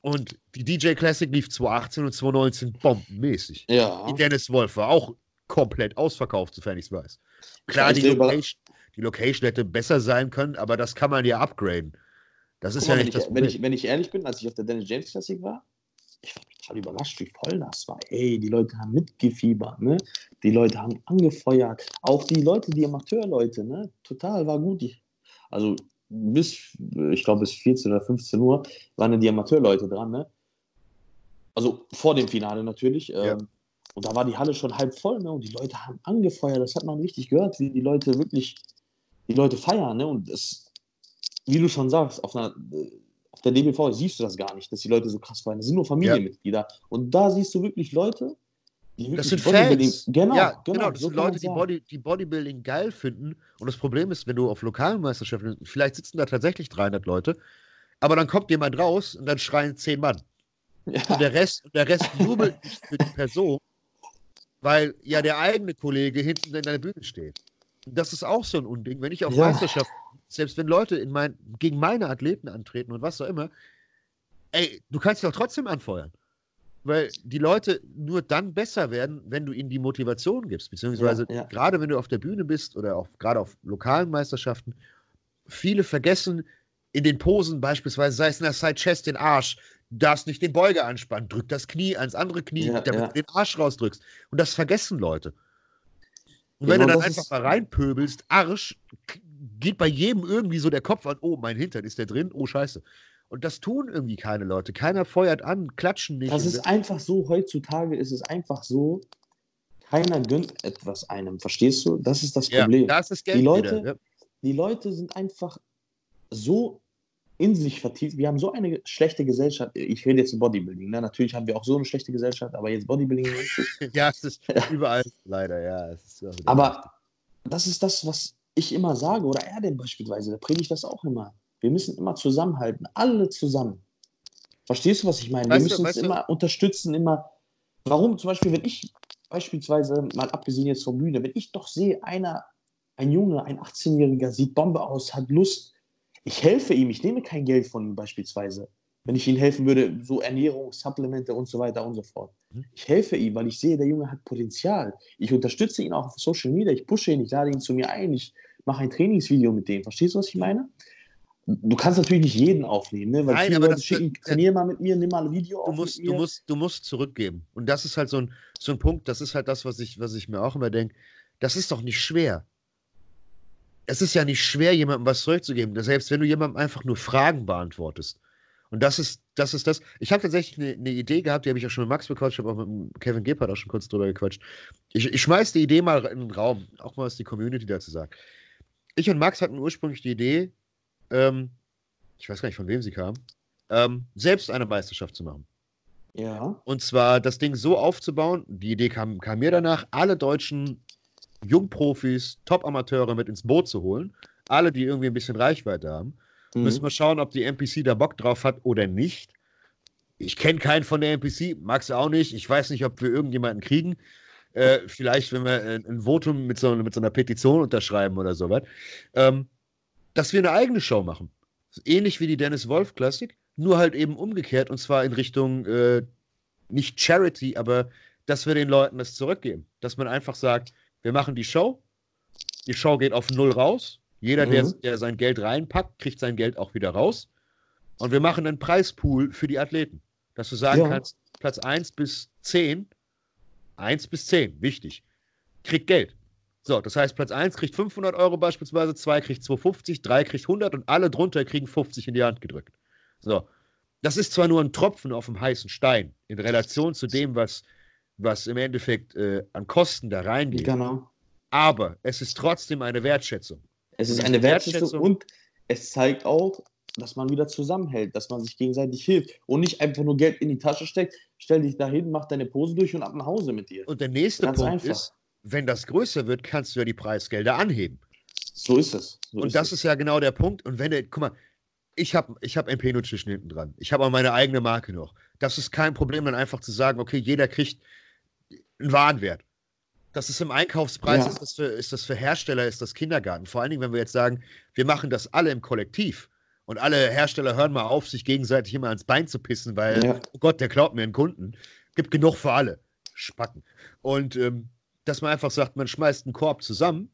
Und die D J Classic lief zwanzig achtzehn und zwanzig neunzehn bombenmäßig. Ja. Die Dennis Wolf war auch komplett ausverkauft, sofern ich es weiß. Klar, die Location... Die Location hätte besser sein können, aber das kann man ja upgraden. Das ist mal, ja nicht das ich, Problem. Wenn ich, wenn ich ehrlich bin, als ich auf der Dennis James Classic war, ich war total überrascht, wie voll das war. Ey, die Leute haben mitgefiebert, ne? Die Leute haben angefeuert. Auch die Leute, die Amateurleute, ne? Total, war gut. Ich, also bis, ich glaube, bis vierzehn oder fünfzehn Uhr waren die Amateurleute dran, ne? Also vor dem Finale natürlich. Ja. Ähm, und da war die Halle schon halb voll, ne? Und die Leute haben angefeuert. Das hat man richtig gehört, wie die Leute wirklich, die Leute feiern, ne? Und das, wie du schon sagst, auf einer, auf der D B V siehst du das gar nicht, dass die Leute so krass feiern. Das sind nur Familienmitglieder. Ja. Und da siehst du wirklich Leute, die wirklich das sind Fans. Genau, ja, genau, genau. Das so sind Leute, die, Body, die Bodybuilding geil finden. Und das Problem ist, wenn du auf lokalen Meisterschaften, vielleicht sitzen da tatsächlich dreihundert Leute, aber dann kommt jemand raus und dann schreien zehn Mann. Ja. Und der Rest, der Rest jubelt nicht für die Person, weil ja der eigene Kollege hinten in der Bühne steht. Und das ist auch so ein Unding. Wenn ich auf ja. Meisterschaften, selbst wenn Leute in mein, gegen meine Athleten antreten und was auch immer, ey, du kannst doch trotzdem anfeuern. Weil die Leute nur dann besser werden, wenn du ihnen die Motivation gibst. Beziehungsweise ja, ja. gerade wenn du auf der Bühne bist oder auch gerade auf lokalen Meisterschaften, viele vergessen in den Posen beispielsweise, sei es in der Side-Chest den Arsch, du darfst nicht den Beuger anspannen, drück das Knie ans andere Knie, ja, damit ja. du den Arsch rausdrückst. Und das vergessen Leute. Und wenn genau, du dann einfach mal reinpöbelst, Arsch, geht bei jedem irgendwie so der Kopf an, oh, mein Hintern, ist der drin? Oh, scheiße. Und das tun irgendwie keine Leute. Keiner feuert an, klatschen nicht. Das ist einfach so, heutzutage ist es einfach so, keiner gönnt etwas einem, verstehst du? Das ist das Problem. Ja, da ist das Geld die Leute, wieder, ja. die Leute sind einfach so in sich vertieft. Wir haben so eine schlechte Gesellschaft. Ich rede jetzt über Bodybuilding. Ne? Natürlich haben wir auch so eine schlechte Gesellschaft, aber jetzt Bodybuilding ist ja, es ist überall leider, ja. Es ist aber das ist das, was ich immer sage, oder Erdem beispielsweise, da predige ich das auch immer. Wir müssen immer zusammenhalten, alle zusammen. Verstehst du, was ich meine? Wir müssen uns immer unterstützen, immer. Warum zum Beispiel, wenn ich beispielsweise, mal abgesehen jetzt von Bühne, wenn ich doch sehe, einer, ein Junge, ein achtzehnjähriger sieht Bombe aus, hat Lust, ich helfe ihm, ich nehme kein Geld von ihm beispielsweise. Wenn ich ihm helfen würde, so Ernährung, Supplemente und so weiter und so fort. Ich helfe ihm, weil ich sehe, der Junge hat Potenzial. Ich unterstütze ihn auch auf Social Media, ich pushe ihn, ich lade ihn zu mir ein, ich mache ein Trainingsvideo mit dem. Verstehst du, was ich meine? Du kannst natürlich nicht jeden aufnehmen, ne? Weil nein, aber das schicken, trainier mal mit mir, nimm mal ein Video auf. Du musst, du musst, du musst zurückgeben. Und das ist halt so ein, so ein Punkt, das ist halt das, was ich, was ich mir auch immer denke. Das ist doch nicht schwer. Es ist ja nicht schwer, jemandem was zurückzugeben. Selbst wenn du jemandem einfach nur Fragen beantwortest. Und das ist das. ist das. Ich habe tatsächlich eine, eine Idee gehabt, die habe ich auch schon mit Max bequatscht, habe auch mit Kevin Gebhardt auch schon kurz drüber gequatscht. Ich, ich schmeiß die Idee mal in den Raum, auch mal was die Community dazu sagt. Ich und Max hatten ursprünglich die Idee, ähm, ich weiß gar nicht, von wem sie kam, ähm, selbst eine Meisterschaft zu machen. Ja. Und zwar das Ding so aufzubauen, die Idee kam, kam mir danach, alle deutschen Jungprofis, Top-Amateure mit ins Boot zu holen, alle, die irgendwie ein bisschen Reichweite haben. Mhm. Müssen wir schauen, ob die N P C da Bock drauf hat oder nicht. Ich kenne keinen von der N P C, Max auch nicht. Ich weiß nicht, ob wir irgendjemanden kriegen. Äh, vielleicht, wenn wir ein, ein Votum mit so, mit so einer Petition unterschreiben oder sowas. Ähm, dass wir eine eigene Show machen. Ähnlich wie die Dennis Wolf Classic, nur halt eben umgekehrt und zwar in Richtung äh, nicht Charity, aber dass wir den Leuten das zurückgeben. Dass man einfach sagt, wir machen die Show, die Show geht auf Null raus. Jeder, mhm. der, der sein Geld reinpackt, kriegt sein Geld auch wieder raus. Und wir machen einen Preispool für die Athleten. Dass du sagen ja. kannst, Platz eins bis zehn, eins bis zehn, wichtig, kriegt Geld. So, das heißt, Platz eins kriegt fünfhundert Euro beispielsweise, zwei kriegt zweihundertfünfzig, drei kriegt hundert und alle drunter kriegen fünfzig in die Hand gedrückt. So, das ist zwar nur ein Tropfen auf dem heißen Stein in Relation zu dem, was, was im Endeffekt äh, an Kosten da reingeht. Genau. Aber es ist trotzdem eine Wertschätzung. Es ist eine Wertschätzung und es zeigt auch, dass man wieder zusammenhält, dass man sich gegenseitig hilft und nicht einfach nur Geld in die Tasche steckt, stell dich dahin, mach deine Pose durch und ab nach Hause mit dir. Und der nächste Punkt einfach. Ist, wenn das größer wird, kannst du ja die Preisgelder anheben. So ist es. So und ist das es. Ist ja genau der Punkt. Und wenn der, guck mal, ich habe ich hab M P-Nutrition hinten dran. Ich habe auch meine eigene Marke noch. Das ist kein Problem, dann einfach zu sagen, okay, jeder kriegt einen Warenwert. Das ist im Einkaufspreis, ja. ist, das für, ist das für Hersteller, ist das Kindergarten. Vor allen Dingen, wenn wir jetzt sagen, wir machen das alle im Kollektiv und alle Hersteller hören mal auf, sich gegenseitig immer ans Bein zu pissen, weil, ja. oh Gott, der klaut mir einen Kunden. Gibt genug für alle. Spacken. Und ähm, dass man einfach sagt, man schmeißt einen Korb zusammen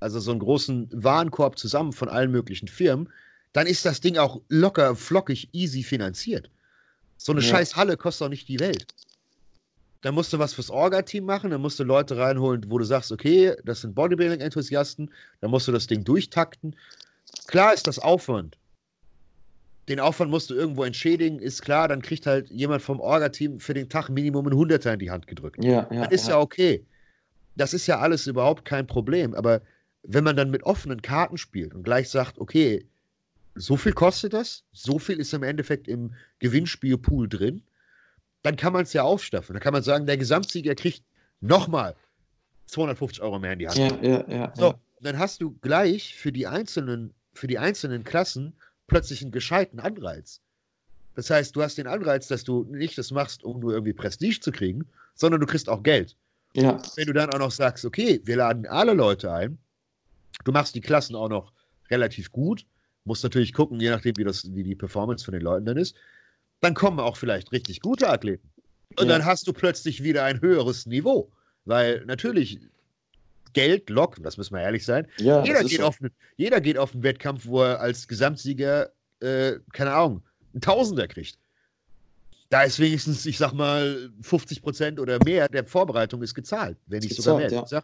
also so einen großen Warenkorb zusammen von allen möglichen Firmen, dann ist das Ding auch locker, flockig, easy finanziert. So eine ja. scheiß Halle kostet auch nicht die Welt. Dann musst du was fürs Orga-Team machen, dann musst du Leute reinholen, wo du sagst, okay, das sind Bodybuilding-Enthusiasten, dann musst du das Ding durchtakten. Klar ist das Aufwand. Den Aufwand musst du irgendwo entschädigen, ist klar, dann kriegt halt jemand vom Orga-Team für den Tag Minimum einen Hunderter in die Hand gedrückt. Ja, ja, das ist ja. ja okay. Das ist ja alles überhaupt kein Problem, aber wenn man dann mit offenen Karten spielt und gleich sagt, okay, so viel kostet das, so viel ist im Endeffekt im Gewinnspielpool drin, dann kann man es ja aufstaffeln. Dann kann man sagen, der Gesamtsieger kriegt nochmal zweihundertfünfzig Euro mehr in die Hand. Ja, ja, ja, so, ja. Dann hast du gleich für die einzelnen, für die einzelnen Klassen plötzlich einen gescheiten Anreiz. Das heißt, du hast den Anreiz, dass du nicht das machst, um nur irgendwie Prestige zu kriegen, sondern du kriegst auch Geld. Ja. Wenn du dann auch noch sagst, okay, wir laden alle Leute ein, du machst die Klassen auch noch relativ gut, musst natürlich gucken, je nachdem, wie, das, wie die Performance von den Leuten dann ist, dann kommen auch vielleicht richtig gute Athleten. Und ja. dann hast du plötzlich wieder ein höheres Niveau. Weil natürlich Geld locken, das müssen wir ehrlich sein, ja, jeder, geht auf einen, jeder geht auf einen Wettkampf, wo er als Gesamtsieger, äh, keine Ahnung, einen Tausender kriegt. Da ist wenigstens, ich sag mal, fünfzig Prozent oder mehr der Vorbereitung ist gezahlt, wenn nicht sogar mehr. Ja.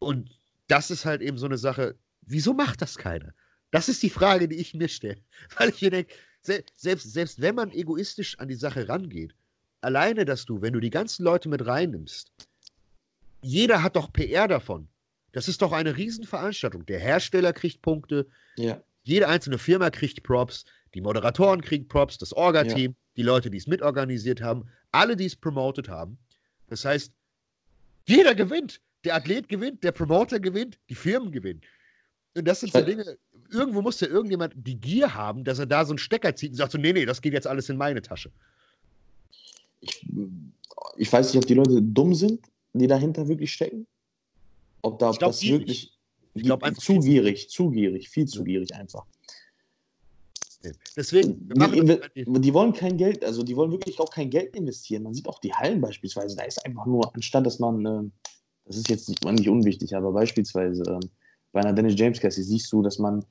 Und das ist halt eben so eine Sache, wieso macht das keiner? Das ist die Frage, die ich mir stelle. Weil ich mir denke, Selbst, selbst wenn man egoistisch an die Sache rangeht, alleine, dass du, wenn du die ganzen Leute mit reinnimmst, jeder hat doch P R davon. Das ist doch eine Riesenveranstaltung. Der Hersteller kriegt Punkte, ja. jede einzelne Firma kriegt Props, die Moderatoren kriegen Props, das Orga-Team, ja. die Leute, die es mitorganisiert haben, alle, die es promotet haben. Das heißt, jeder gewinnt. Der Athlet gewinnt, der Promoter gewinnt, die Firmen gewinnen. Und das sind so Dinge, irgendwo muss ja irgendjemand die Gier haben, dass er da so einen Stecker zieht und sagt so, nee, nee, das geht jetzt alles in meine Tasche. Ich, ich weiß nicht, ob die Leute dumm sind, die dahinter wirklich stecken. Ob da ob glaub, das wirklich... Ich glaube zu gierig, zu gierig, viel zu gierig einfach. Deswegen... Die, die wollen kein Geld, also die wollen wirklich auch kein Geld investieren. Man sieht auch die Hallen beispielsweise, da ist einfach nur, anstatt dass man, das ist jetzt nicht, nicht unwichtig, aber beispielsweise... Bei einer Dennis James Class siehst du, dass man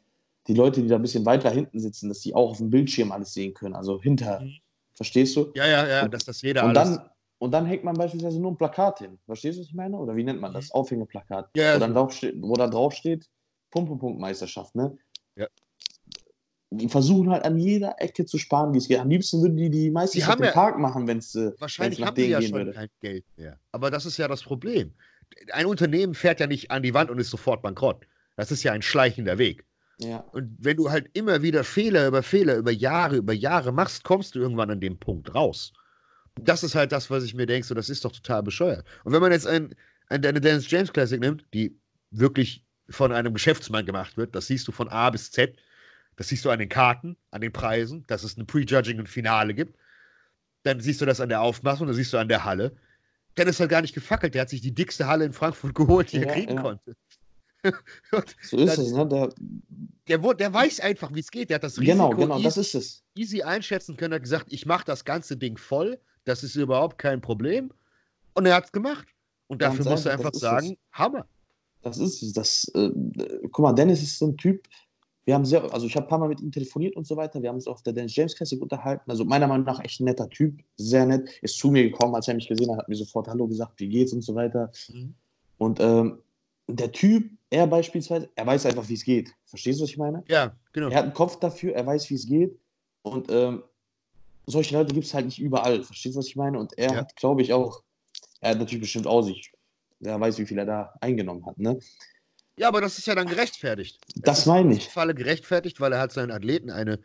die Leute, die da ein bisschen weiter hinten sitzen, dass die auch auf dem Bildschirm alles sehen können, also hinter. Mhm. Verstehst du? Ja, ja, ja, und, dass das jeder und alles. Dann, und dann hängt man beispielsweise nur ein Plakat hin. Verstehst du, was ich meine? Oder wie nennt man das? Aufhängeplakat. Ja, ja, wo, dann drauf steht, wo da drauf steht, Pumpe-Punkt-Meisterschaft, ne? Ja. Die versuchen halt an jeder Ecke zu sparen, wie es geht. Am liebsten würden die die Meisterschaft im ja, Park machen, wenn es nach wahrscheinlich haben die ja schon würde. Kein Geld mehr. Aber das ist ja das Problem. Ein Unternehmen fährt ja nicht an die Wand und ist sofort bankrott. Das ist ja ein schleichender Weg. Ja. Und wenn du halt immer wieder Fehler über Fehler, über Jahre, über Jahre machst, kommst du irgendwann an dem Punkt raus. Das ist halt das, was ich mir denke, so, das ist doch total bescheuert. Und wenn man jetzt ein, ein, eine Dennis James Classic nimmt, die wirklich von einem Geschäftsmann gemacht wird, das siehst du von A bis Z, das siehst du an den Karten, an den Preisen, dass es ein Prejudging und Finale gibt, dann siehst du das an der Aufmachung, dann siehst du an der Halle, Dennis hat gar nicht gefackelt, der hat sich die dickste Halle in Frankfurt geholt, die ja, er kriegen ja. konnte. So ist es, ne? Der, der, der weiß einfach, wie es geht, der hat das Risiko genau, genau, easy, das ist es. easy einschätzen können, hat gesagt, ich mache das ganze Ding voll, das ist überhaupt kein Problem und er hat es gemacht. Und dafür Ganz musst du einfach sagen, es. Hammer. Das ist es, das, äh, guck mal, Dennis ist so ein Typ, wir haben sehr, also ich habe ein paar Mal mit ihm telefoniert und so weiter, wir haben uns auf der Dennis James Classic unterhalten, also meiner Meinung nach echt ein netter Typ, sehr nett, ist zu mir gekommen, als er mich gesehen hat, hat mir sofort Hallo gesagt, wie geht's und so weiter. Mhm. Und ähm, der Typ, er beispielsweise, er weiß einfach, wie es geht. Verstehst du, was ich meine? Ja, genau. Er hat einen Kopf dafür, er weiß, wie es geht und ähm, solche Leute gibt es halt nicht überall. Verstehst du, was ich meine? Und er ja. hat, glaube ich, auch, er hat natürlich bestimmt Aussicht, er weiß, wie viel er da eingenommen hat, ne? Ja, aber das ist ja dann gerechtfertigt. Das, das meine ich. Im Falle gerechtfertigt, weil er hat seinen Athleten eine,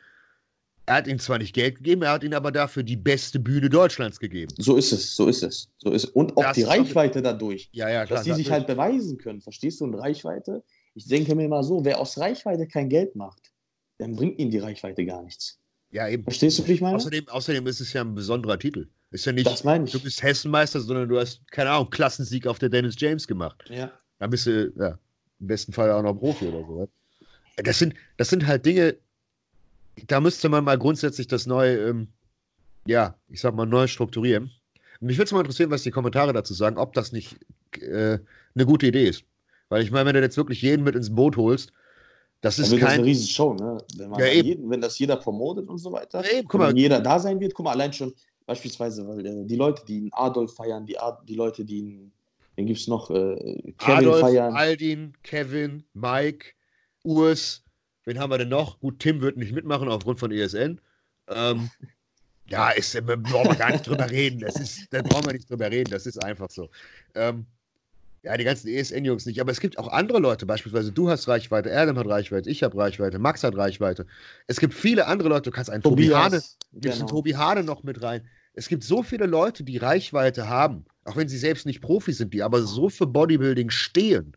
er hat ihm zwar nicht Geld gegeben, er hat ihnen aber dafür die beste Bühne Deutschlands gegeben. So ist es, so ist es. So ist es. Und auch das die Reichweite auch dadurch, ja, ja, klar, dass die sich halt beweisen können. Verstehst du? Und Reichweite, ich denke mir mal so, wer aus Reichweite kein Geld macht, dann bringt ihm die Reichweite gar nichts. Ja, eben. Verstehst du, wie ich meine? Außerdem, außerdem ist es ja ein besonderer Titel. Ist ja nicht, das meine ich. Du bist Hessenmeister, sondern du hast, keine Ahnung, Klassensieg auf der Dennis James gemacht. Ja. Da bist du, ja. Im besten Fall auch noch Profi oder so. Das sind, das sind halt Dinge, da müsste man mal grundsätzlich das neu, ähm, ja, ich sag mal, neu strukturieren. Mich würde es mal interessieren, was die Kommentare dazu sagen, ob das nicht äh, eine gute Idee ist. Weil ich meine, wenn du jetzt wirklich jeden mit ins Boot holst, das ist kein... Das ist eine riesen Show, ne? Wenn, man ja, jeden, wenn das jeder promotet und so weiter, ja, eben, guck mal. Wenn jeder da sein wird, guck mal, allein schon beispielsweise, weil äh, die Leute, die einen Adolf feiern, die, Ad die Leute, die einen, den gibt's noch, äh, Kevin Adolf, feiern. Aldin, Kevin, Mike, Urs, wen haben wir denn noch? Gut, Tim wird nicht mitmachen aufgrund von E S N. Ähm, ja, ist, da brauchen wir gar nicht drüber reden. Das ist, da brauchen wir nicht drüber reden, das ist einfach so. Ähm, ja, die ganzen E S N-Jungs nicht, aber es gibt auch andere Leute, beispielsweise du hast Reichweite, Erdem hat Reichweite, ich habe Reichweite, Max hat Reichweite. Es gibt viele andere Leute, du kannst einen Tobi Hane, gibst einen Tobi Hane noch mit rein. Es gibt so viele Leute, die Reichweite haben, auch wenn sie selbst nicht Profis sind, die aber so für Bodybuilding stehen,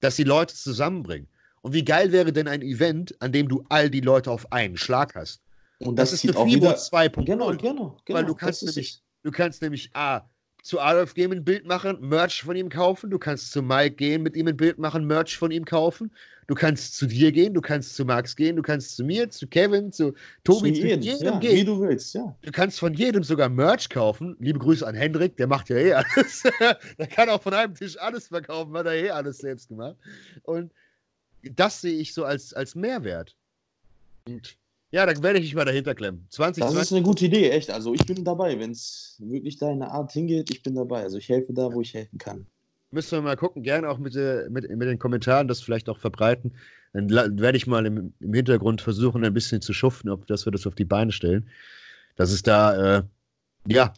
dass sie Leute zusammenbringen. Und wie geil wäre denn ein Event, an dem du all die Leute auf einen Schlag hast? Und das, das ist eine FIBO zwei Punkt null. Genau, genau, genau. Weil du kannst, nämlich, du kannst nämlich A, zu Adolf gehen, ein Bild machen, Merch von ihm kaufen. Du kannst zu Mike gehen, mit ihm ein Bild machen, Merch von ihm kaufen. Du kannst zu dir gehen, du kannst zu Max gehen, du kannst zu mir, zu Kevin, zu Tobi, zu, zu jedem, jedem ja, gehen. Wie du willst, ja. Du kannst von jedem sogar Merch kaufen. Liebe Grüße an Hendrik, der macht ja eh alles. Der kann auch von einem Tisch alles verkaufen, hat er eh alles selbst gemacht. Und das sehe ich so als, als Mehrwert. Und ja, dann werde ich mich mal dahinter klemmen. zwanzig, das zwanzig. Ist eine gute Idee, echt. Also ich bin dabei, wenn es wirklich da in eine Art hingeht, ich bin dabei. Also ich helfe da, wo ich helfen kann. Müssen wir mal gucken, gerne auch mit, mit, mit den Kommentaren das vielleicht auch verbreiten. Dann werde ich mal im, im Hintergrund versuchen, ein bisschen zu schuften, ob dass wir das auf die Beine stellen. Dass es da, äh, ja,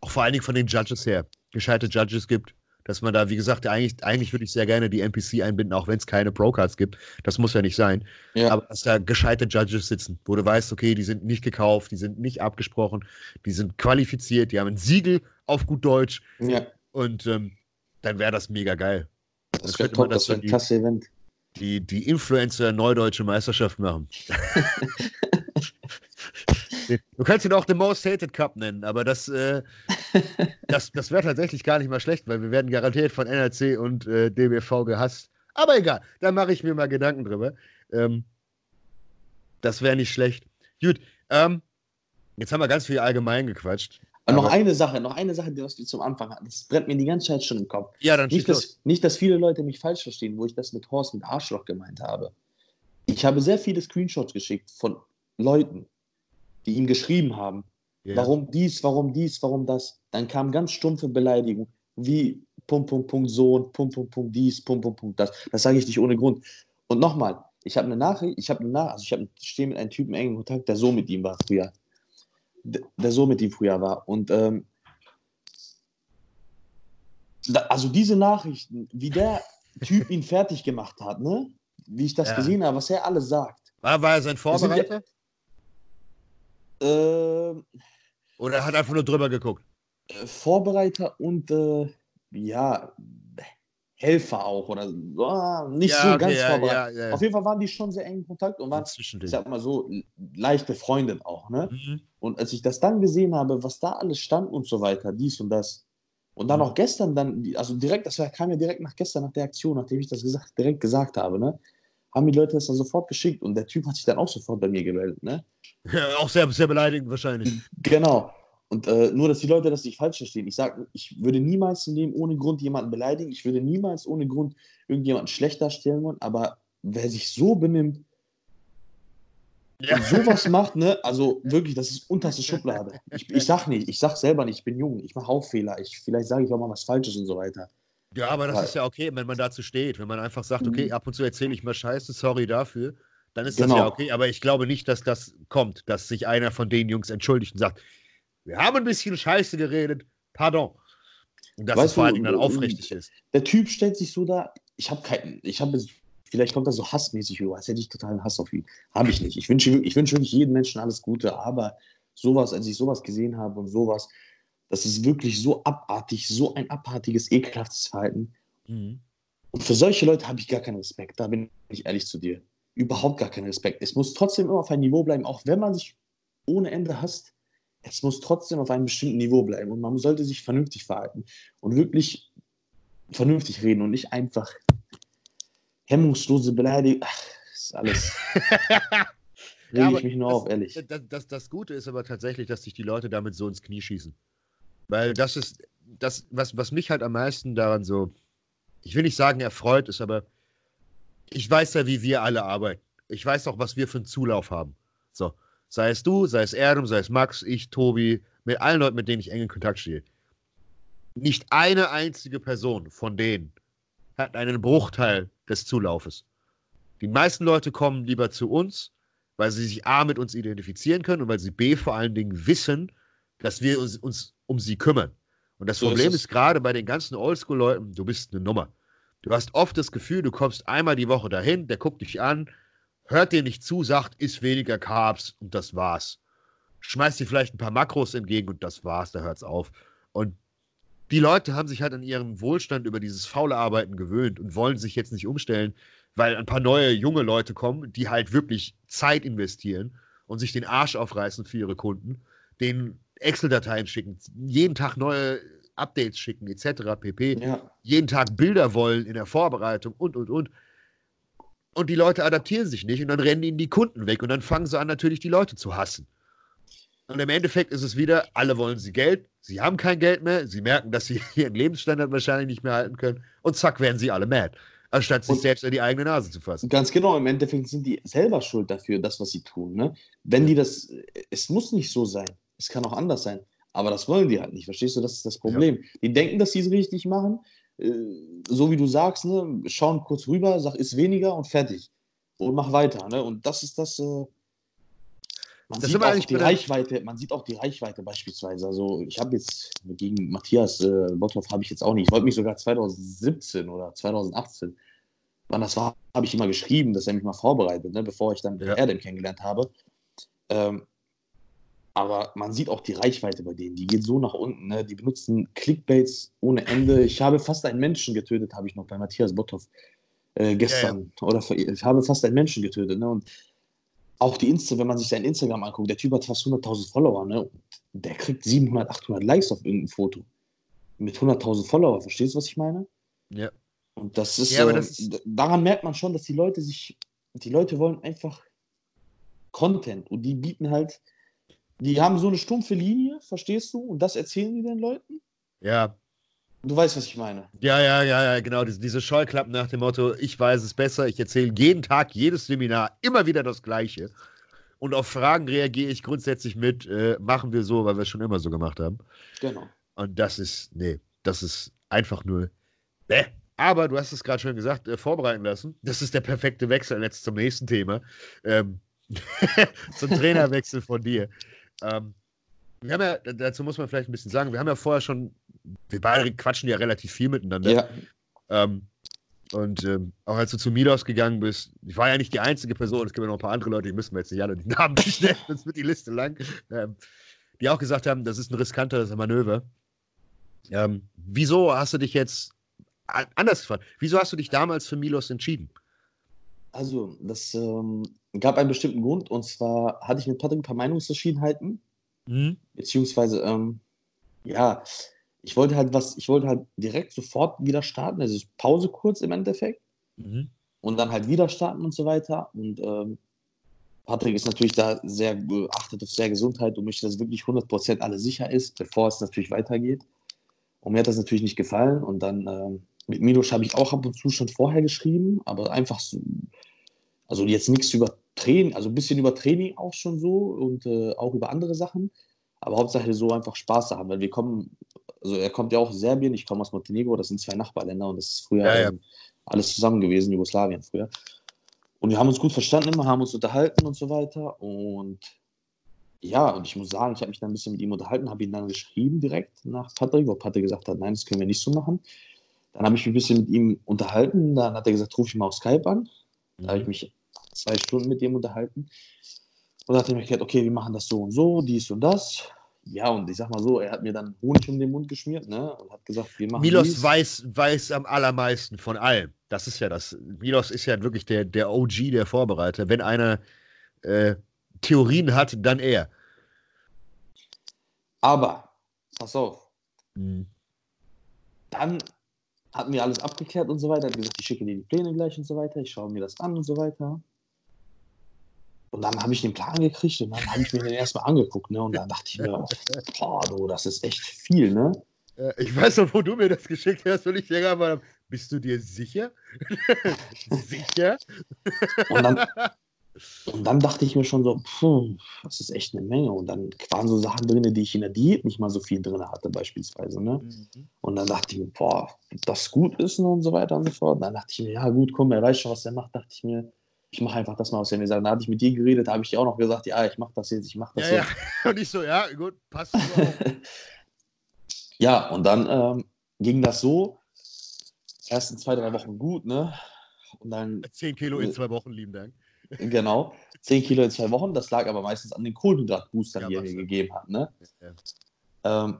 auch vor allen Dingen von den Judges her, gescheite Judges gibt. Dass man da, wie gesagt, eigentlich, eigentlich würde ich sehr gerne die N P C einbinden, auch wenn es keine Pro-Cards gibt. Das muss ja nicht sein. Ja. Aber dass da gescheite Judges sitzen, wo du weißt, okay, die sind nicht gekauft, die sind nicht abgesprochen, die sind qualifiziert, die haben ein Siegel auf gut Deutsch. Ja. Und ähm, dann wäre das mega geil. Das wäre top, das wäre ein klasse Event. Die, die Influencer-Neudeutsche Meisterschaft machen. Du kannst ihn auch The Most Hated Cup nennen, aber das, äh, das, das wäre tatsächlich gar nicht mal schlecht, weil wir werden garantiert von N R C und äh, D B F V gehasst. Aber egal, da mache ich mir mal Gedanken drüber. Ähm, das wäre nicht schlecht. Gut, ähm, jetzt haben wir ganz viel allgemein gequatscht. Aber noch eine Sache, noch eine Sache, die was wir zum Anfang hatten. Das brennt mir die ganze Zeit schon im Kopf. Ja, dann nicht, dass, nicht, dass viele Leute mich falsch verstehen, wo ich das mit Horst mit Arschloch gemeint habe. Ich habe sehr viele Screenshots geschickt von Leuten, die ihm geschrieben haben, yeah. Warum dies, warum dies, warum das. Dann kamen ganz stumpfe Beleidigungen, wie Punkt, Punkt, Punkt, Sohn, Punkt, Punkt, Punkt, dies, Punkt, Punkt, Punkt, das. Das sage ich nicht ohne Grund. Und nochmal, ich habe eine Nachricht, ich habe eine Nachricht, also ich, hab, ich stehe mit einem Typen engen Kontakt, der so mit ihm war früher. Der, der so mit ihm früher war. Und ähm, da, also diese Nachrichten, wie der Typ ihn fertig gemacht hat, ne? Wie ich das ja. gesehen habe, was er alles sagt. War, war er sein Vorbereiter? Oder hat einfach nur drüber geguckt? Vorbereiter und äh, ja, Helfer auch oder oh, nicht ja, so okay, ganz ja, vorbereitet. Ja, ja. Auf jeden Fall waren die schon sehr eng in Kontakt und waren, ich sag mal so, leichte Freundin auch. Ne? Mhm. Und als ich das dann gesehen habe, was da alles stand und so weiter, dies und das. Und dann mhm. auch gestern, dann, also direkt, das kam ja direkt nach gestern, nach der Aktion, nachdem ich das gesagt, direkt gesagt habe, ne? Haben die Leute das dann sofort geschickt und der Typ hat sich dann auch sofort bei mir gemeldet, ne? Ja, auch sehr, sehr beleidigend wahrscheinlich. Genau. Und äh, nur, dass die Leute das nicht falsch verstehen. Ich sage, ich würde niemals in dem ohne Grund jemanden beleidigen. Ich würde niemals ohne Grund irgendjemanden schlecht darstellen wollen. Aber wer sich so benimmt ja. und sowas macht, ne? Also wirklich, das ist unterste Schublade. Ich, ich sag nicht, ich sag selber nicht, ich bin jung, ich mache auch Fehler. Ich, vielleicht sage ich auch mal was Falsches und so weiter. Ja, aber das ist ja okay, wenn man dazu steht. Wenn man einfach sagt, okay, ab und zu erzähle ich mal Scheiße, sorry dafür, dann ist genau. das ja okay. Aber ich glaube nicht, dass das kommt, dass sich einer von den Jungs entschuldigt und sagt, wir haben ein bisschen Scheiße geredet, pardon. Und dass es vor allen Dingen dann aufrichtig ist. Der Typ stellt sich so da, ich habe keinen, ich habe, vielleicht kommt das so hassmäßig über, als hätte ich totalen Hass auf ihn. Habe ich nicht. Ich wünsche, ich wünsche wirklich jedem Menschen alles Gute, aber sowas, als ich sowas gesehen habe und sowas, das ist wirklich so abartig, so ein abartiges, ekelhaftes Verhalten. Mhm. Und für solche Leute habe ich gar keinen Respekt, da bin ich ehrlich zu dir. Überhaupt gar keinen Respekt. Es muss trotzdem immer auf einem Niveau bleiben, auch wenn man sich ohne Ende hasst, es muss trotzdem auf einem bestimmten Niveau bleiben und man sollte sich vernünftig verhalten und wirklich vernünftig reden und nicht einfach hemmungslose Beleidigung. Ach, ist alles... Rege ja, ich mich nur das, auf, ehrlich. Das, das, das Gute ist aber tatsächlich, dass sich die Leute damit so ins Knie schießen. Weil das ist, das, was, was mich halt am meisten daran so ich will nicht sagen, erfreut ist, aber ich weiß ja, wie wir alle arbeiten. Ich weiß auch, was wir für einen Zulauf haben. So, sei es du, sei es Erdem, sei es Max, ich, Tobi, mit allen Leuten, mit denen ich eng in Kontakt stehe. Nicht eine einzige Person von denen hat einen Bruchteil des Zulaufes. Die meisten Leute kommen lieber zu uns, weil sie sich A, mit uns identifizieren können und weil sie B, vor allen Dingen wissen, dass wir uns, uns um sie kümmern. Und das so Problem ist, ist gerade bei den ganzen Oldschool-Leuten, du bist eine Nummer. Du hast oft das Gefühl, du kommst einmal die Woche dahin, der guckt dich an, hört dir nicht zu, sagt, isst weniger Carbs und das war's. Schmeißt dir vielleicht ein paar Makros entgegen und das war's, da hört's auf. Und die Leute haben sich halt an ihren Wohlstand über dieses faule Arbeiten gewöhnt und wollen sich jetzt nicht umstellen, weil ein paar neue, junge Leute kommen, die halt wirklich Zeit investieren und sich den Arsch aufreißen für ihre Kunden, denen Excel-Dateien schicken, jeden Tag neue Updates schicken, et cetera pp. Ja. Jeden Tag Bilder wollen in der Vorbereitung und, und, und. Und die Leute adaptieren sich nicht und dann rennen ihnen die Kunden weg und dann fangen sie an, natürlich die Leute zu hassen. Und im Endeffekt ist es wieder, alle wollen sie Geld, sie haben kein Geld mehr, sie merken, dass sie ihren Lebensstandard wahrscheinlich nicht mehr halten können und zack, werden sie alle mad, anstatt sich und selbst an die eigene Nase zu fassen. Ganz genau, im Endeffekt sind die selber schuld dafür, das, was sie tun. Ne? Wenn die das, es muss nicht so sein, es kann auch anders sein, aber das wollen die halt nicht, verstehst du, das ist das Problem. Ja. Die denken, dass sie es richtig machen, so wie du sagst, ne? Schauen kurz rüber, sag, ist weniger und fertig und mach weiter. Ne? Und das ist das... Man das sieht auch die Reichweite, man sieht auch die Reichweite beispielsweise. Also ich habe jetzt gegen Matthias äh, Botthof habe ich jetzt auch nicht. Ich wollte mich sogar zwanzig siebzehn oder zwanzig achtzehn, wann das war, habe ich immer geschrieben, dass er mich mal vorbereitet, ne, bevor ich dann ja. Erdem kennengelernt habe. Ähm, aber man sieht auch die Reichweite bei denen. Die geht so nach unten. Ne? Die benutzen Clickbaits ohne Ende. Ich habe fast einen Menschen getötet, habe ich noch bei Matthias Botthof äh, gestern. Ja, ja. Oder ich habe fast einen Menschen getötet. Ne? Und auch die Insta, wenn man sich sein Instagram anguckt, der Typ hat fast hunderttausend Follower, ne? Der kriegt siebenhundert, achthundert Likes auf irgendein Foto. Mit hunderttausend Follower, verstehst du, was ich meine? Ja. Und das ist, ja, aber äh, das ist... daran merkt man schon, dass die Leute sich, die Leute wollen einfach Content und die bieten halt, die haben so eine stumpfe Linie, verstehst du? Und das erzählen die den Leuten? Ja. Du weißt, was ich meine. Ja, ja, ja, ja, genau. Diese, diese Scheuklappen nach dem Motto, ich weiß es besser, ich erzähle jeden Tag, jedes Seminar immer wieder das Gleiche. Und auf Fragen reagiere ich grundsätzlich mit, äh, machen wir so, weil wir es schon immer so gemacht haben. Genau. Und das ist, nee, das ist einfach nur, bäh. Aber du hast es gerade schon gesagt, äh, vorbereiten lassen. Das ist der perfekte Wechsel jetzt zum nächsten Thema. Ähm, zum Trainerwechsel von dir. Ähm, wir haben ja, dazu muss man vielleicht ein bisschen sagen, wir haben ja vorher schon wir beide quatschen ja relativ viel miteinander. Ja. Ähm, und ähm, auch als du zu Milos gegangen bist, ich war ja nicht die einzige Person, es gibt ja noch ein paar andere Leute, die müssen wir jetzt nicht alle die Namen bestellen, sonst wird die Liste lang, ähm, die auch gesagt haben, das ist ein riskanteres Manöver. Ähm, wieso hast du dich jetzt anders gefragt? Wieso hast du dich damals für Milos entschieden? Also, das ähm, gab einen bestimmten Grund, und zwar hatte ich mit Patrick ein paar Meinungsverschiedenheiten, mhm. beziehungsweise, ähm, ja, Ich wollte halt was, ich wollte halt direkt sofort wieder starten, also Pause kurz im Endeffekt mhm. und dann halt wieder starten und so weiter. Und ähm, Patrick ist natürlich da sehr, äh, achtet auf sehr Gesundheit und möchte, dass wirklich hundert Prozent alles sicher ist, bevor es natürlich weitergeht. Und mir hat das natürlich nicht gefallen. Und dann ähm, mit Milos habe ich auch ab und zu schon vorher geschrieben, aber einfach so, also jetzt nichts über Training, also ein bisschen über Training auch schon so und äh, auch über andere Sachen. Aber Hauptsache so einfach Spaß zu haben, weil wir kommen, also er kommt ja auch aus Serbien, ich komme aus Montenegro, das sind zwei Nachbarländer und das ist früher ja, ja. alles zusammen gewesen, Jugoslawien früher. Und wir haben uns gut verstanden immer, haben uns unterhalten und so weiter und ja, und ich muss sagen, ich habe mich dann ein bisschen mit ihm unterhalten, habe ihn dann geschrieben direkt nach Patrick, wo Patrick gesagt hat, nein, das können wir nicht so machen. Dann habe ich mich ein bisschen mit ihm unterhalten, dann hat er gesagt, ruf ich mal auf Skype an. Da habe ich mich zwei Stunden mit ihm unterhalten. Und dann hat er mir gesagt, okay, wir machen das so und so, dies und das. Ja, und ich sag mal so, er hat mir dann Honig um den Mund geschmiert, ne? Und hat gesagt, wir machen Milos dies. Weiß, weiß am allermeisten von allem. Das ist ja das. Milos ist ja wirklich der, der O G, der Vorbereiter. Wenn einer äh, Theorien hat, dann er. Aber, pass auf. Mhm. Dann hatten wir alles abgeklärt und so weiter. Er hat gesagt, ich schicke dir die Pläne gleich und so weiter. Ich schaue mir das an und so weiter. Und dann habe ich den Plan gekriegt und dann habe ich mir den erstmal angeguckt, ne? Und dann dachte ich mir, boah, du, das ist echt viel, ne? Ich weiß noch, wo du mir das geschickt hast und ich denke mal, Bist du dir sicher? Sicher? Und dann, und dann dachte ich mir schon so, pff, das ist echt eine Menge. Und dann waren so Sachen drin, die ich in der Diät nicht mal so viel drin hatte beispielsweise. Ne? Mhm. Und dann dachte ich mir, boah, das gut ist und so weiter und so fort. Und dann dachte ich mir, ja gut, komm, er weiß schon, was er macht. Dachte ich mir, ich mache einfach das mal, was er mir sagt. Da hatte ich mit dir geredet, da habe ich dir auch noch gesagt, ja, ich mache das jetzt, ich mache das ja, jetzt. Ja. Und ich so, ja, gut, passt. Ja, und dann ähm, ging das so, ersten zwei, drei Wochen gut, ne? Und dann zehn Kilo in zwei Wochen, lieben Dank. Genau, zehn Kilo in zwei Wochen. Das lag aber meistens an den Kohlenhydratboostern, ja, die er mir gegeben hat, ne? Ja. Ähm,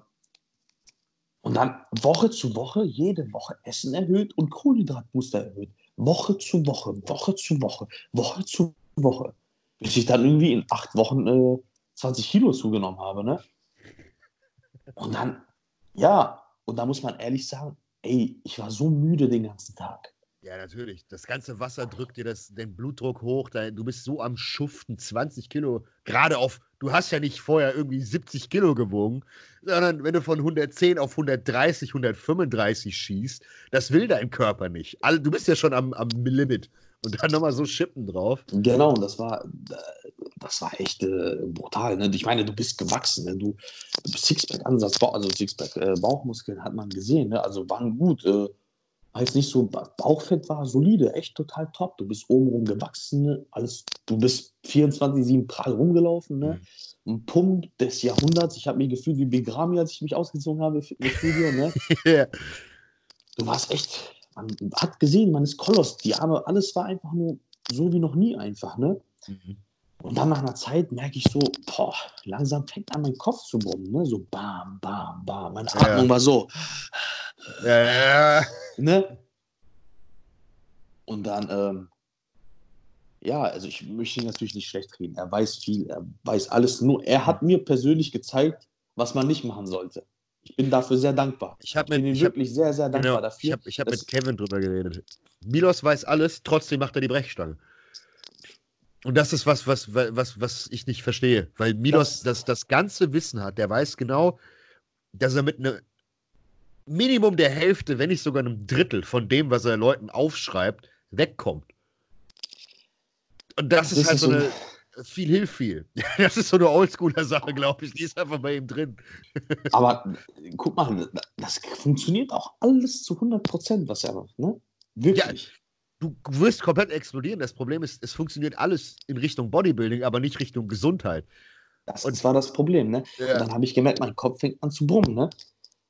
und dann Woche zu Woche, jede Woche Essen erhöht und Kohlenhydratbooster erhöht. Woche zu Woche, Woche zu Woche, Woche zu Woche. Bis ich dann irgendwie in acht Wochen äh, zwanzig Kilo zugenommen habe, ne? Und dann, ja, und da muss man ehrlich sagen, ey, ich war so müde den ganzen Tag. Ja, natürlich. Das ganze Wasser drückt dir das, den Blutdruck hoch. Du bist so am Schuften, zwanzig Kilo. Gerade auf, du hast ja nicht vorher irgendwie siebzig Kilo gewogen, sondern wenn du von hundertzehn auf hundertdreißig, hundertfünfunddreißig schießt, das will dein Körper nicht. Du bist ja schon am, am Limit. Und dann nochmal so Schippen drauf. Genau, das war, das war echt äh, brutal. Ne? Ich meine, du bist gewachsen. Ne? Du, du bist Sixpack-Ansatz, also Sixpack-Bauchmuskeln äh, hat man gesehen. Ne? Also waren gut. Äh, weiß nicht so, Bauchfett war solide, echt total top. Du bist obenrum gewachsen. Ne? Alles, du bist vierundzwanzig sieben prall rumgelaufen. Ne? Mhm. Ein Pump des Jahrhunderts. Ich habe mich gefühlt wie Bigrami, als ich mich ausgezogen habe im Studio. Ne? Yeah. Du warst echt... Man hat gesehen, man ist Koloss, die Arme, alles war einfach nur so wie noch nie einfach, ne? Mhm. Und dann nach einer Zeit merke ich so, boah, langsam fängt an, mein Kopf zu brummen, ne? So bam, bam, bam. Meine Atmung ja. war so. Ja. Ne? Und dann, ähm, ja, also ich möchte ihn natürlich nicht schlecht reden. Er weiß viel, er weiß alles. Nur er hat mir persönlich gezeigt, was man nicht machen sollte. Ich bin dafür sehr dankbar. Ich, mit, ich bin ihm wirklich hab, sehr, sehr dankbar genau, dafür. Ich habe ich hab mit Kevin drüber geredet. Milos weiß alles, trotzdem macht er die Brechstange. Und das ist was, was, was, was ich nicht verstehe. Weil Milos das, das ganze Wissen hat. Der weiß genau, dass er mit einem Minimum der Hälfte, wenn nicht sogar einem Drittel von dem, was er Leuten aufschreibt, wegkommt. Und das, das ist halt ist so eine... Viel hilft viel. Das ist so eine Oldschooler-Sache, glaube ich. Die ist einfach bei ihm drin. Aber guck mal, das funktioniert auch alles zu hundert Prozent, was er macht, ne? Wirklich. Ja, du wirst komplett explodieren. Das Problem ist, es funktioniert alles in Richtung Bodybuilding, aber nicht Richtung Gesundheit. Das, und, das war das Problem, ne? Ja. Und dann habe ich gemerkt, mein Kopf fängt an zu brummen, ne?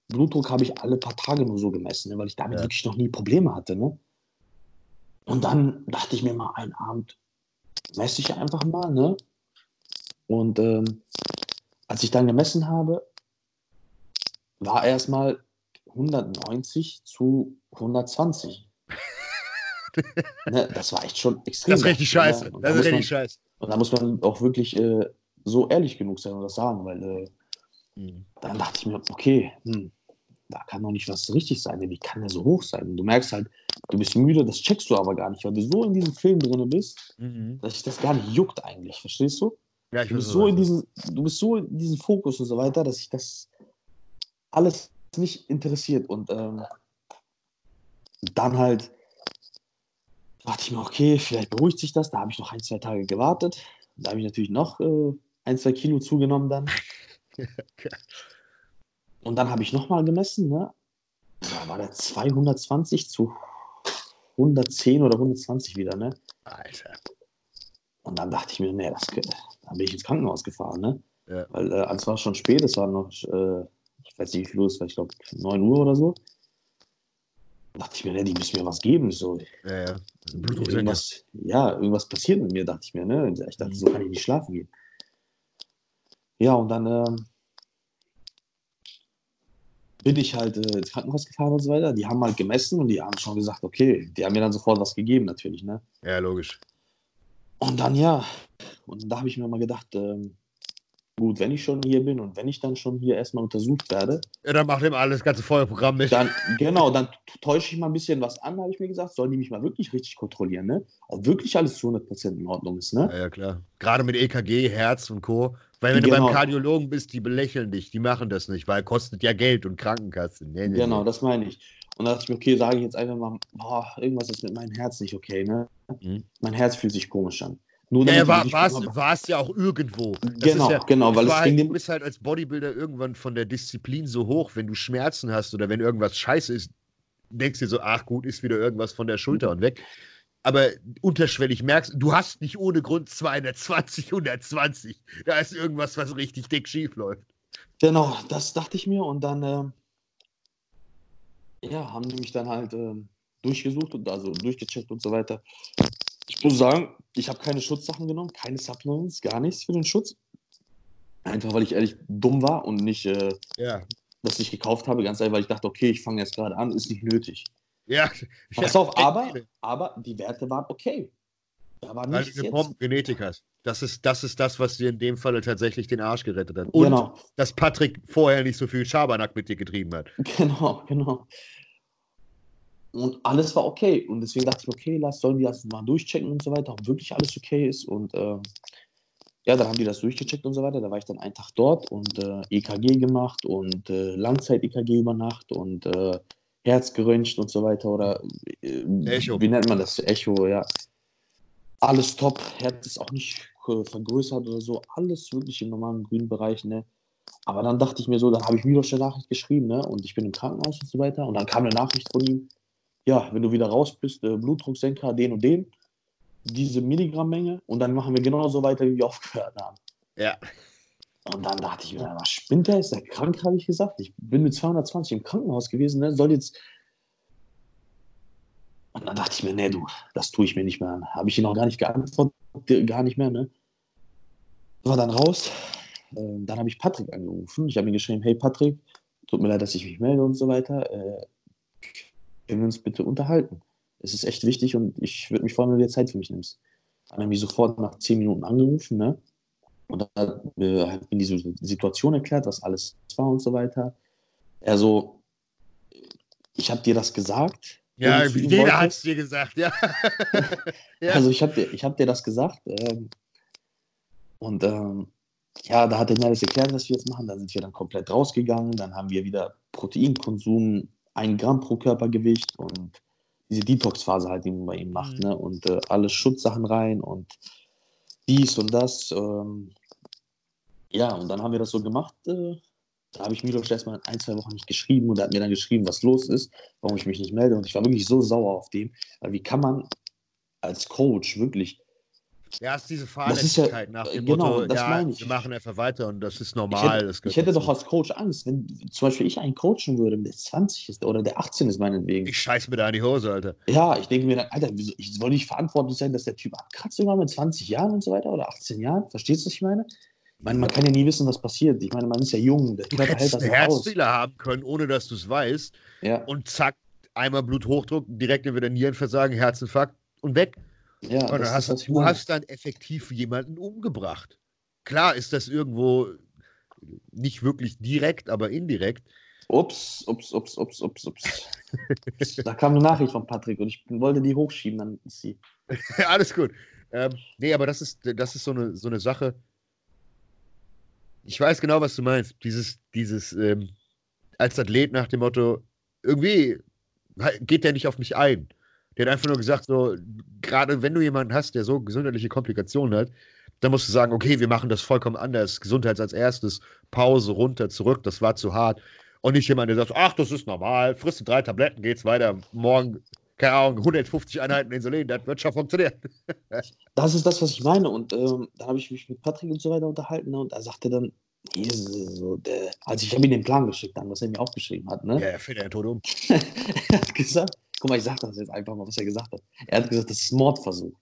Blutdruck habe ich alle paar Tage nur so gemessen, ne? Weil ich damit ja. wirklich noch nie Probleme hatte, ne? Und dann dachte ich mir mal einen Abend, messe ich einfach mal, ne? Und ähm, als ich dann gemessen habe, war erstmal hundertneunzig zu hundertzwanzig. Ne? Das war echt schon extrem. Das ist richtig scheiße. Und das ist richtig scheiße. Und da muss man auch wirklich äh, so ehrlich genug sein und das sagen, weil äh, mhm. dann dachte ich mir, okay, hm, da kann doch nicht was richtig sein, denn wie kann der so hoch sein? Und du merkst halt, du bist müde, das checkst du aber gar nicht, weil du so in diesem Film drin bist, mhm. dass dich das gar nicht juckt eigentlich, verstehst du? Ja, ich du, bist so in diesen, du bist so in diesem Fokus und so weiter, dass sich das alles nicht interessiert. Und ähm, dann halt dachte ich mir, okay, vielleicht beruhigt sich das. Da habe ich noch ein, zwei Tage gewartet. Da habe ich natürlich noch äh, ein, zwei Kilo zugenommen dann. Und dann habe ich nochmal gemessen, ne? Da war der zweihundertzwanzig zu hundertzehn oder hundertzwanzig wieder, ne? Alter. Und dann dachte ich mir, ne, das, da bin ich ins Krankenhaus gefahren, ne? Ja. Weil äh, es war schon spät, es war noch, äh, ich weiß nicht wie viel es war, ich glaube neun Uhr oder so. Da dachte ich mir, ne, die müssen mir was geben, so. Ja, ja. Irgendwas, ja, irgendwas passiert mit mir, dachte ich mir, ne? Ich dachte, so kann ich nicht schlafen gehen. Ja, und dann, ähm, bin ich halt äh, ins Krankenhaus gefahren und so weiter. Die haben halt gemessen und die haben schon gesagt, okay, die haben mir dann sofort was gegeben natürlich, ne? Ja, logisch. Und dann, ja, und da habe ich mir mal gedacht, ähm, gut, wenn ich schon hier bin und wenn ich dann schon hier erstmal untersucht werde. Ja, dann macht eben alles, das ganze Feuerprogramm mit. Dann, genau, dann täusche ich mal ein bisschen was an, habe ich mir gesagt, sollen die mich mal wirklich richtig kontrollieren, ne? Ob wirklich alles zu hundert Prozent in Ordnung ist, ne? Ja, ja, klar. Gerade mit E K G, Herz und Co., weil wenn genau. du beim Kardiologen bist, die belächeln dich, die machen das nicht, weil kostet ja Geld und Krankenkassen. Nee, nee, genau, nee. Das meine ich. Und da dachte ich mir, okay, sage ich jetzt einfach mal, boah, irgendwas ist mit meinem Herz nicht okay, ne? Mhm. Mein Herz fühlt sich komisch an. Nur ja, war, war es ja auch irgendwo. Das genau, ist ja, genau. Weil es halt, du bist halt als Bodybuilder irgendwann von der Disziplin so hoch, wenn du Schmerzen hast oder wenn irgendwas scheiße ist, denkst dir so, ach gut, ist wieder irgendwas von der Schulter mhm. und weg. Aber unterschwellig merkst, du hast nicht ohne Grund zweihundertzwanzig, hundertzwanzig. Da ist irgendwas, was richtig dick schief läuft. Genau, das dachte ich mir und dann äh, ja, haben die mich dann halt äh, durchgesucht und also durchgecheckt und so weiter. Ich muss sagen, ich habe keine Schutzsachen genommen, keine Supplements, gar nichts für den Schutz. Einfach, weil ich ehrlich dumm war und nicht, äh, ja. das nicht gekauft habe, ganz ehrlich, weil ich dachte, okay, ich fange jetzt gerade an, ist nicht nötig. Ja. Pass ja. auf, aber, aber die Werte waren okay. Da war weil du eine Bombengenetik hast. Das ist, das ist das, was dir in dem Falle tatsächlich den Arsch gerettet hat. Und genau. dass Patrick vorher nicht so viel Schabernack mit dir getrieben hat. Genau, genau. Und alles war okay. Und deswegen dachte ich, okay, lass, sollen die das mal durchchecken und so weiter, ob wirklich alles okay ist. Und äh, ja, dann haben die das durchgecheckt und so weiter. Da war ich dann einen Tag dort und äh, E K G gemacht und äh, Langzeit-E K G über Nacht und äh, Herz geröntgt und so weiter. Oder äh, Echo. Wie nennt man das? Echo, ja. Alles top. Herz ist auch nicht äh, vergrößert oder so. Alles wirklich im normalen grünen Bereich, ne? Aber dann dachte ich mir so, dann habe ich Milos eine Nachricht geschrieben, ne? Und ich bin im Krankenhaus und so weiter. Und dann kam eine Nachricht von ihm. Ja, wenn du wieder raus bist, äh, Blutdrucksenker, den und den, diese Milligrammenge und dann machen wir genauso weiter, wie wir aufgehört haben. Ja. Und dann dachte ich mir, was spinnt der? Ist der krank, habe ich gesagt. Ich bin mit zweihundertzwanzig im Krankenhaus gewesen, ne? Soll jetzt... Und dann dachte ich mir, nee, du, das tue ich mir nicht mehr an. Habe ich ihn noch gar nicht geantwortet, gar nicht mehr, ne? War dann raus. Ähm, dann habe ich Patrick angerufen. Ich habe ihm geschrieben, hey Patrick, tut mir leid, dass ich mich melde und so weiter. Äh, Können wir uns bitte unterhalten? Es ist echt wichtig und ich würde mich freuen, wenn du dir Zeit für mich nimmst. Dann habe ich sofort nach zehn Minuten angerufen, ne? Und dann äh, hat mir diese Situation erklärt, was alles war und so weiter. Also, ich habe dir das gesagt. Ja, jeder hat es dir gesagt, ja. Also, ich habe dir, ich hab dir das gesagt. Ähm, und ähm, ja, da hat er mir alles erklärt, was wir jetzt machen. Dann sind wir dann komplett rausgegangen. Dann haben wir wieder Proteinkonsum. Ein Gramm pro Körpergewicht und diese Detox-Phase halt, die man bei ihm macht, ne? Und äh, alle Schutzsachen rein und dies und das. Ähm, ja, und dann haben wir das so gemacht. Äh, da habe ich Milos erstmal ein, zwei Wochen nicht geschrieben und er hat mir dann geschrieben, was los ist, warum ich mich nicht melde. Und ich war wirklich so sauer auf dem, weil wie kann man als Coach wirklich... Ja, es ist diese Fahrlässigkeit ja, nach dem genau, Motto, das ja, meine ich. Wir machen einfach weiter und das ist normal. Ich hätte, ich hätte doch als Coach Angst, wenn zum Beispiel ich einen coachen würde, der zwanzig ist oder der achtzehn ist meinetwegen. Ich scheiß mir da in die Hose, Alter. Ja, ich denke mir dann, Alter, wieso, ich soll nicht verantwortlich sein, dass der Typ abkratzt irgendwann mit zwanzig Jahren und so weiter oder achtzehn Jahren. Verstehst du, was ich meine? Ich meine, man kann ja nie wissen, was passiert. Ich meine, man ist ja jung. Der du Körper hält das einen Herzfehler haben können, ohne dass du es weißt. Ja. Und zack, einmal Bluthochdruck, direkt wieder Nierenversagen, Herzinfarkt und weg. Ja, Oder hast, du gut. hast dann effektiv jemanden umgebracht. Klar ist das irgendwo nicht wirklich direkt, aber indirekt. Ups, ups, ups, ups, ups, ups. Da kam eine Nachricht von Patrick und ich wollte die hochschieben, dann ist sie. Alles gut. Ähm, nee, aber das ist, das ist so eine, so eine Sache. Ich weiß genau, was du meinst. Dieses, dieses ähm, als Athlet nach dem Motto, irgendwie geht der nicht auf mich ein. Der hat einfach nur gesagt, so, gerade wenn du jemanden hast, der so gesundheitliche Komplikationen hat, dann musst du sagen, okay, wir machen das vollkommen anders. Gesundheit als erstes, Pause, runter, zurück, das war zu hart. Und nicht jemand, der sagt, ach, das ist normal, frisst du drei Tabletten, geht's weiter, morgen, keine Ahnung, hundertfünfzig Einheiten Insulin, das wird schon funktionieren. Das ist das, was ich meine. Und ähm, da habe ich mich mit Patrick und so weiter unterhalten und er sagte dann, so, der, also ich habe ihm den Plan geschickt, dann, was er mir aufgeschrieben hat. Ne? Ja, er fällt ja tot um. Er hat gesagt, guck mal, ich sag das jetzt einfach mal, was er gesagt hat. Er hat gesagt, das ist Mordversuch.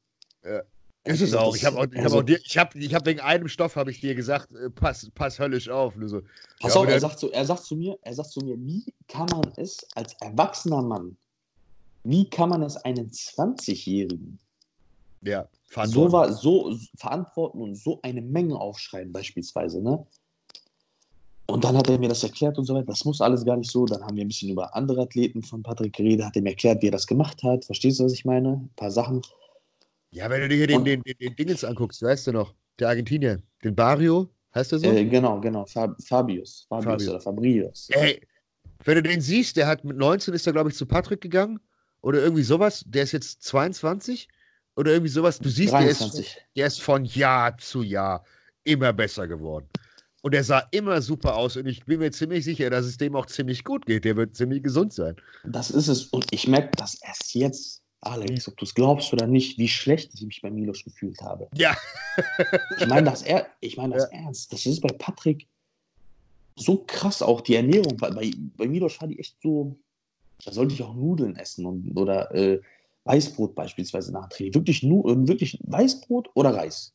Ja. Ist es auch. Ich habe auch, ich also, hab auch dir, ich hab, ich hab wegen einem Stoff habe ich dir gesagt, pass, pass höllisch auf. So. Pass ja, auf, er sagt, zu, er sagt zu mir, er sagt zu mir, wie kann man es als erwachsener Mann, wie kann man es einen zwanzigjährigen ja, so, war, so verantworten und so eine Menge aufschreiben beispielsweise, ne? Und dann hat er mir das erklärt und so weiter. Das muss alles gar nicht so. Dann haben wir ein bisschen über andere Athleten von Patrick geredet, hat ihm erklärt, wie er das gemacht hat. Verstehst du, was ich meine? Ein paar Sachen. Ja, wenn du dir hier den, den, den, den Dingens anguckst, weißt du noch, der Argentinier, den Barrio, heißt der so? Äh, genau, genau, Fab, Fabius, Fabius, Fabius oder Fabrius. Ey, Wenn du den siehst, der hat mit neunzehn ist er, glaube ich, zu Patrick gegangen oder irgendwie sowas. Der ist jetzt zweiundzwanzig oder irgendwie sowas. Du siehst, der ist, der ist von Jahr zu Jahr immer besser geworden. Und er sah immer super aus. Und ich bin mir ziemlich sicher, dass es dem auch ziemlich gut geht. Der wird ziemlich gesund sein. Das ist es. Und ich merke das erst jetzt, Alex, ob du es glaubst oder nicht, wie schlecht ich mich bei Milos gefühlt habe. Ja. Ich meine das, er ich mein das ja. ernst. Das ist bei Patrick so krass auch, die Ernährung. Bei, bei Milos war die echt so, da sollte ich auch Nudeln essen und, oder äh, Weißbrot beispielsweise nach dem Training. Wirklich, nu, wirklich Weißbrot oder Reis.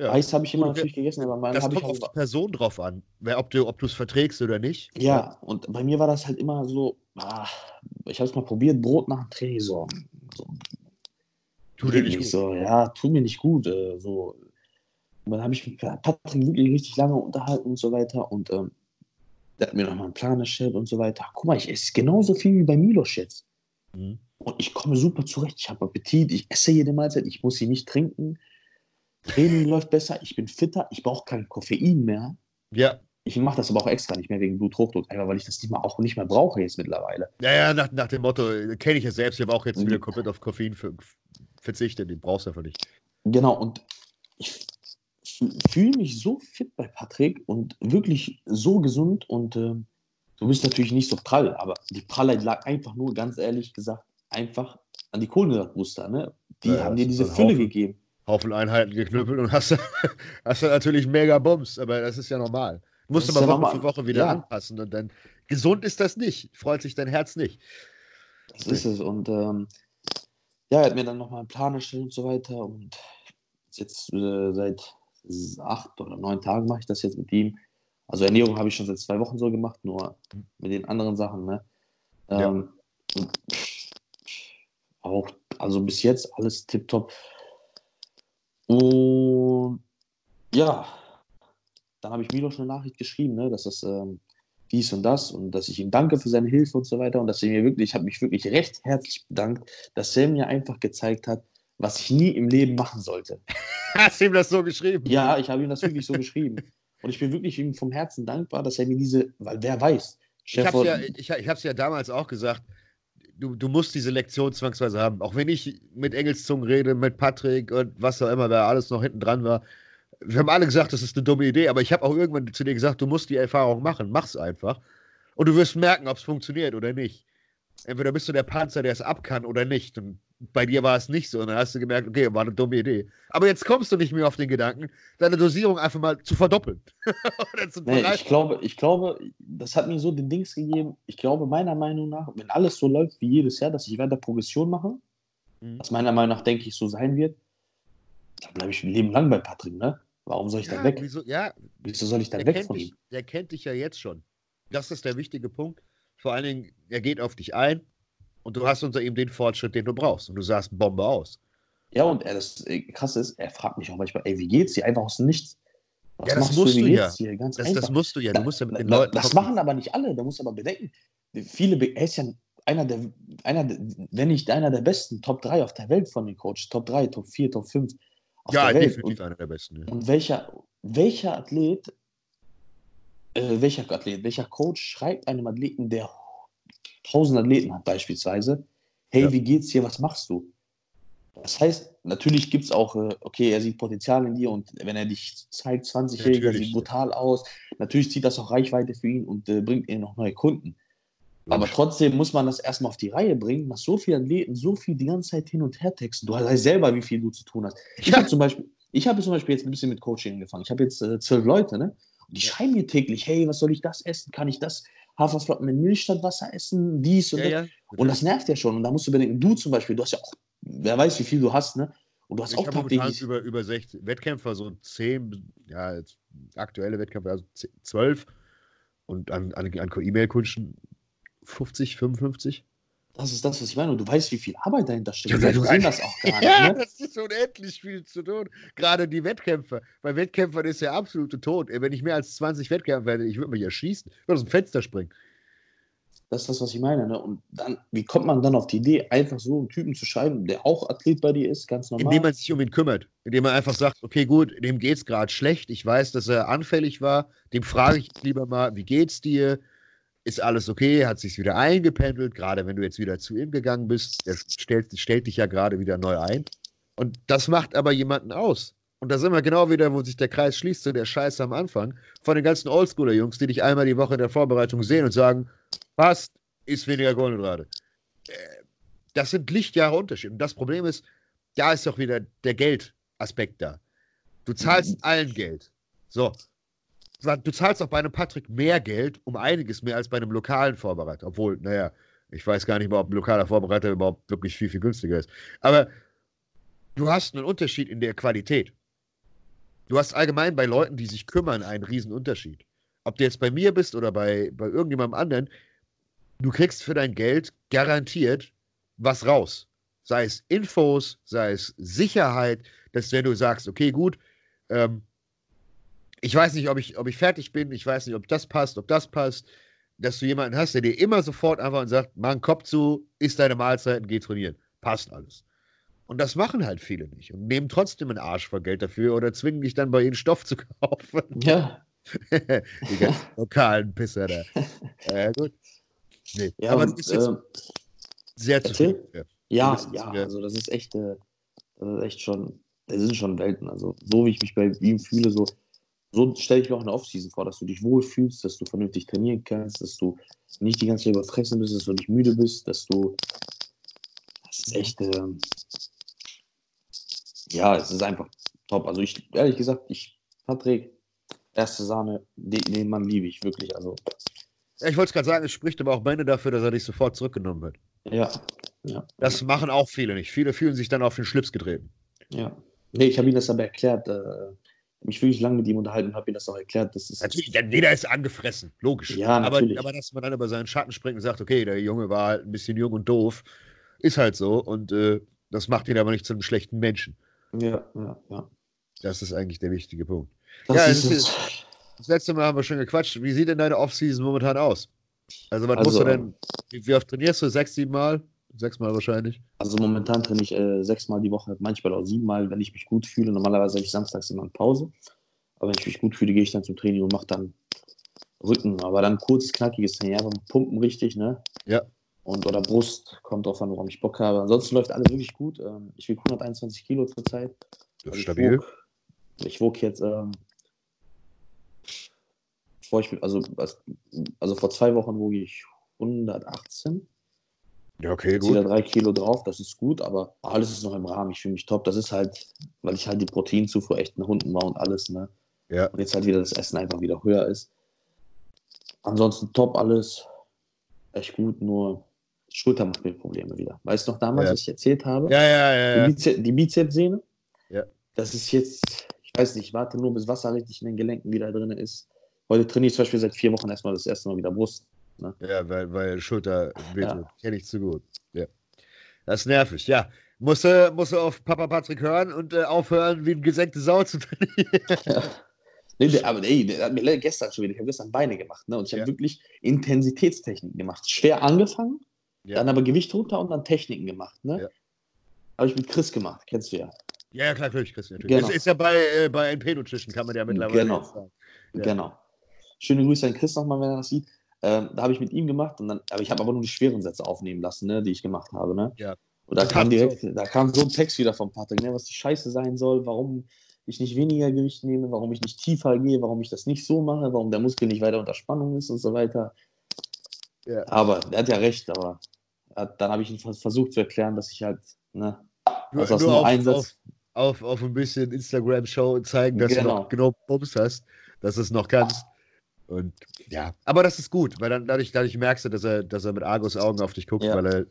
Ja. Eis habe ich immer und natürlich gegessen, aber das kommt ich auf die Person drauf an, ob du ob du es verträgst oder nicht. Ja, und bei mir war das halt immer so, ach, ich habe es mal probiert, Brot nach dem Training so. so tut dir nicht gut. So, ja, tut mir nicht gut. Äh, so. Und dann habe ich mit Patrick wirklich richtig lange unterhalten und so weiter und ähm, der hat mir nochmal einen Plan erstellt und so weiter. Guck mal, ich esse genauso viel wie bei Milos jetzt. Mhm. Und ich komme super zurecht, ich habe Appetit, ich esse jede Mahlzeit, ich muss sie nicht trinken. Training läuft besser, ich bin fitter, ich brauche kein Koffein mehr. Ja. Ich mache das aber auch extra nicht mehr wegen Bluthochdruck, einfach weil ich das nicht mehr, auch nicht mehr brauche jetzt mittlerweile. Naja, nach, nach dem Motto, kenne ich ja selbst, ich habe auch jetzt wieder komplett auf Koffein verzichtet, den brauchst du einfach nicht. Genau, und ich fühle mich so fit bei Patrick und wirklich so gesund und äh, du bist natürlich nicht so prall, aber die Prallheit lag einfach nur, ganz ehrlich gesagt, einfach an die Kohlenhydratbooster, ne? Die ja, haben dir diese Fülle Haufen. gegeben. Haufen Einheiten geknüppelt und hast, hast dann natürlich mega Bums, aber das ist ja normal. Du musst aber ja Woche normal. für Woche wieder ja. anpassen und dann gesund ist das nicht, freut sich dein Herz nicht. Das ist es und ähm, ja, er hat mir dann nochmal einen Plan erstellt und so weiter und jetzt äh, seit acht oder neun Tagen mache ich das jetzt mit ihm. Also Ernährung habe ich schon seit zwei Wochen so gemacht, nur mit den anderen Sachen, ne? Ähm, ja. Und auch, also bis jetzt alles tipptopp. Und ja, dann habe ich Milos eine Nachricht geschrieben, ne, dass das ähm, dies und das und dass ich ihm danke für seine Hilfe und so weiter und dass er mir wirklich, ich habe mich wirklich recht herzlich bedankt, dass er mir einfach gezeigt hat, was ich nie im Leben machen sollte. Hast du ihm das so geschrieben? Ja, ich habe ihm das wirklich so geschrieben. Und ich bin wirklich ihm vom Herzen dankbar, dass er mir diese, weil wer weiß. Chef, ich habe ja, ich, ich hab's ja damals auch gesagt, Du, du musst diese Lektion zwangsweise haben. Auch wenn ich mit Engelszungen rede, mit Patrick und was auch immer, wer alles noch hinten dran war. Wir haben alle gesagt, das ist eine dumme Idee, aber ich habe auch irgendwann zu dir gesagt, du musst die Erfahrung machen, mach's einfach. Und du wirst merken, ob es funktioniert oder nicht. Entweder bist du der Panzer, der es ab kann oder nicht. Und bei dir war es nicht so. Und dann hast du gemerkt, okay, war eine dumme Idee. Aber jetzt kommst du nicht mehr auf den Gedanken, deine Dosierung einfach mal zu verdoppeln. zu nee, ich, glaube, ich glaube, das hat mir so den Dings gegeben. Ich glaube, meiner Meinung nach, wenn alles so läuft wie jedes Jahr, dass ich weiter Progression mache, mhm. was meiner Meinung nach, denke ich, so sein wird, dann bleibe ich ein Leben lang bei Patrick, ne? Warum soll ich ja, dann weg? Wieso, ja, wieso soll ich dann weg von dich, ihm? Der kennt dich ja jetzt schon. Das ist der wichtige Punkt. Vor allen Dingen, er geht auf dich ein. Und du hast unter ihm den Fortschritt, den du brauchst. Und du sahst Bombe aus. Ja, und er, das Krasse ist, er fragt mich auch manchmal, ey, wie geht's dir? Einfach aus dem Nichts. Was ja, das machst musst du, du ja. Hier? Ganz das, das musst du ja. Du musst ja mit den da, Leuten das machen aber nicht alle. Da musst du aber bedenken. Viele, er ist ja einer der, einer der, wenn nicht einer der besten, Top drei auf der Welt von den Coaches. Top drei, Top vier, Top fünf auf ja, der Welt. Definitiv und, einer der besten. Ja. Und welcher, welcher Athlet, äh, welcher Athlet, welcher Coach schreibt einem Athleten, der tausend Athleten hat beispielsweise, hey, ja. wie geht's dir, was machst du? Das heißt, natürlich gibt es auch, okay, er sieht Potenzial in dir und wenn er dich zeigt, zwanzigjähriger, sieht brutal aus, natürlich zieht das auch Reichweite für ihn und äh, bringt ihm noch neue Kunden. Ja. Aber trotzdem muss man das erstmal auf die Reihe bringen, nach so vielen Athleten, so viel die ganze Zeit hin und her texten. Du weißt selber, wie viel du zu tun hast. Ich ja. habe zum, hab zum Beispiel jetzt ein bisschen mit Coaching angefangen. Ich habe jetzt äh, zwölf Leute, ne? Und die ja. schreiben mir täglich, hey, was soll ich das essen? Kann ich das Haferflocken mit Milch statt Wasser essen, dies und ja, das. Ja. Und das nervt ja schon. Und da musst du bedenken, du zum Beispiel, du hast ja auch, wer weiß, wie viel du hast, ne? Und du hast ich auch tatsächlich über, über sechzig Wettkämpfer, so zehn, ja, aktuelle Wettkämpfer, also zwölf und an, an, an E-Mail-Kunden fünfzig, fünfundfünfzig. Das ist das, was ich meine. Und du weißt, wie viel Arbeit dahinter steckt. Ja, du siehst das auch gar nicht. Ja, ne? Das ist unendlich viel zu tun. Gerade die Wettkämpfer. Bei Wettkämpfern ist der absolute Tod. Wenn ich mehr als zwanzig Wettkämpfer hätte, ich würde mich erschießen. Ich würde aus dem Fenster springen. Das ist das, was ich meine. Ne? Und dann, wie kommt man dann auf die Idee, einfach so einen Typen zu schreiben, der auch Athlet bei dir ist, ganz normal? Indem man sich um ihn kümmert. Indem man einfach sagt, okay, gut, dem geht's gerade schlecht. Ich weiß, dass er anfällig war. Dem frage ich lieber mal, wie geht's dir? ist alles okay, hat sich wieder eingependelt, gerade wenn du jetzt wieder zu ihm gegangen bist, der stellt, stellt dich ja gerade wieder neu ein. Und das macht aber jemanden aus. Und da sind wir genau wieder, wo sich der Kreis schließt, so der Scheiß am Anfang, von den ganzen Oldschooler-Jungs, die dich einmal die Woche in der Vorbereitung sehen und sagen, passt, ist weniger Kohlenhydrate. Das sind Lichtjahre Unterschied. Und das Problem ist, da ist doch wieder der Geldaspekt da. Du zahlst allen Geld. So. Du zahlst auch bei einem Patrick mehr Geld, um einiges mehr als bei einem lokalen Vorbereiter. Obwohl, naja, ich weiß gar nicht mal, ob ein lokaler Vorbereiter überhaupt wirklich viel, viel günstiger ist. Aber du hast einen Unterschied in der Qualität. Du hast allgemein bei Leuten, die sich kümmern, einen riesen Unterschied. Ob du jetzt bei mir bist oder bei, bei irgendjemandem anderen, du kriegst für dein Geld garantiert was raus. Sei es Infos, sei es Sicherheit, dass wenn du sagst, okay, gut, ähm, ich weiß nicht, ob ich, ob ich fertig bin, ich weiß nicht, ob das passt, ob das passt, dass du jemanden hast, der dir immer sofort einfach sagt, mach einen Kopf zu, isst deine Mahlzeiten, geh trainieren. Passt alles. Und das machen halt viele nicht und nehmen trotzdem einen Arsch voll Geld dafür oder zwingen dich dann bei ihnen Stoff zu kaufen. Ja. Die ganzen lokalen Pisser da. Äh, gut. Nee. Ja, aber du bist jetzt äh, sehr zufrieden. Ja, ja, also das ist echt, äh, das ist echt schon, das sind schon Welten. Also so wie ich mich bei ihm fühle, so, so stelle ich mir auch eine Offseason vor, dass du dich wohlfühlst, dass du vernünftig trainieren kannst, dass du nicht die ganze Zeit überfressen bist, dass du nicht müde bist, dass du, das ist echt, äh, ja, es ist einfach top. Also ich, ehrlich gesagt, ich, Patrick, erste Sahne, den, den Mann liebe ich wirklich. Also. Ja, ich wollte es gerade sagen, es spricht aber auch Bände dafür, dass er dich sofort zurückgenommen wird. Ja, ja. Das machen auch viele nicht. Viele fühlen sich dann auf den Schlips getreten. Ja. Nee, ich habe ihm das aber erklärt. Äh, mich wirklich lange mit ihm unterhalten und habe ihm das auch erklärt. Das ist natürlich, denn jeder ist angefressen, logisch. Ja, natürlich. Aber, aber dass man dann über seinen Schatten springt und sagt, okay, der Junge war halt ein bisschen jung und doof, ist halt so. Und äh, das macht ihn aber nicht zu einem schlechten Menschen. Ja, ja, ja. Das ist eigentlich der wichtige Punkt. Das, ja, ist das, das letzte Mal haben wir schon gequatscht. Wie sieht denn deine Offseason momentan aus? Also, was also, musst du denn, wie oft trainierst du? Sechs, sieben Mal? Sechs Mal wahrscheinlich. Also, momentan trainiere ich äh, sechs Mal die Woche, manchmal auch sieben Mal, wenn ich mich gut fühle. Normalerweise habe ich samstags immer eine Pause. Aber wenn ich mich gut fühle, gehe ich dann zum Training und mache dann Rücken. Aber dann kurz, knackiges Training. Einfach pumpen richtig, ne? Ja. Und oder Brust, kommt drauf an, woran ich Bock habe. Ansonsten läuft alles wirklich gut. Ich wiege hunderteinundzwanzig Kilo zurzeit. Das ist stabil. Ich wog jetzt, ähm, bevor ich, also, also vor zwei Wochen wog ich hundertachtzehn. Ja, okay, gut. Ich ziehe da drei Kilo drauf, das ist gut, aber alles ist noch im Rahmen. Ich fühle mich top. Das ist halt, weil ich halt die Proteinzufuhr echt nach unten war und alles, ne? Ja. Und jetzt halt wieder das Essen einfach wieder höher ist. Ansonsten top alles. Echt gut, nur Schulter macht mir Probleme wieder. Weißt du noch damals, ja, was ich erzählt habe? Ja, ja, ja. ja. Die, Bize- die Bizepssehne? Ja. Das ist jetzt, ich weiß nicht, ich warte nur, bis Wasser richtig in den Gelenken wieder drin ist. Heute trainiere ich zum Beispiel seit vier Wochen erstmal das erste Mal wieder Brust. Ne? Ja, weil, weil Schulter wehtut. Ja. Kenne ich zu gut. Ja. Das ist nervig, ja. Musst du, musst du auf Papa Patrick hören und äh, aufhören, wie eine gesenkte Sau zu trainieren. Ja. Nee, der, aber ey, der hat mir gestern schon wieder, ich habe gestern Beine gemacht, ne? Und ich habe ja. wirklich Intensitätstechniken gemacht. Schwer angefangen, ja. dann aber Gewicht runter und dann Techniken gemacht. Ne? Ja. Habe ich mit Chris gemacht, kennst du ja. Ja, ja, klar, natürlich, Chris. Natürlich. Genau. Das ist ja bei, äh, bei N P-Nutrition, kann man ja mittlerweile genau. sagen. Ja. Genau. Schöne Grüße an Chris nochmal, wenn er das sieht. Ähm, da habe ich mit ihm gemacht, und dann, aber ich habe aber nur die schweren Sätze aufnehmen lassen, ne, die ich gemacht habe. Ne? Ja. Und da kam direkt, so. da kam so ein Text wieder von Patrick, ne, was die Scheiße sein soll, warum ich nicht weniger Gewicht nehme, warum ich nicht tiefer gehe, warum ich das nicht so mache, warum der Muskel nicht weiter unter Spannung ist und so weiter. Ja. Aber er hat ja recht, aber hat, dann habe ich ihn versucht zu erklären, dass ich halt, ne, nur, nur nur auf, Einsatz, auf, auf, auf ein bisschen Instagram-Show zeigen, dass genau. du noch genau Bums hast, dass du es noch kannst. Und ja, aber das ist gut, weil dann dadurch, dadurch merkst du, dass er, dass er mit Argus Augen auf dich guckt, ja. weil er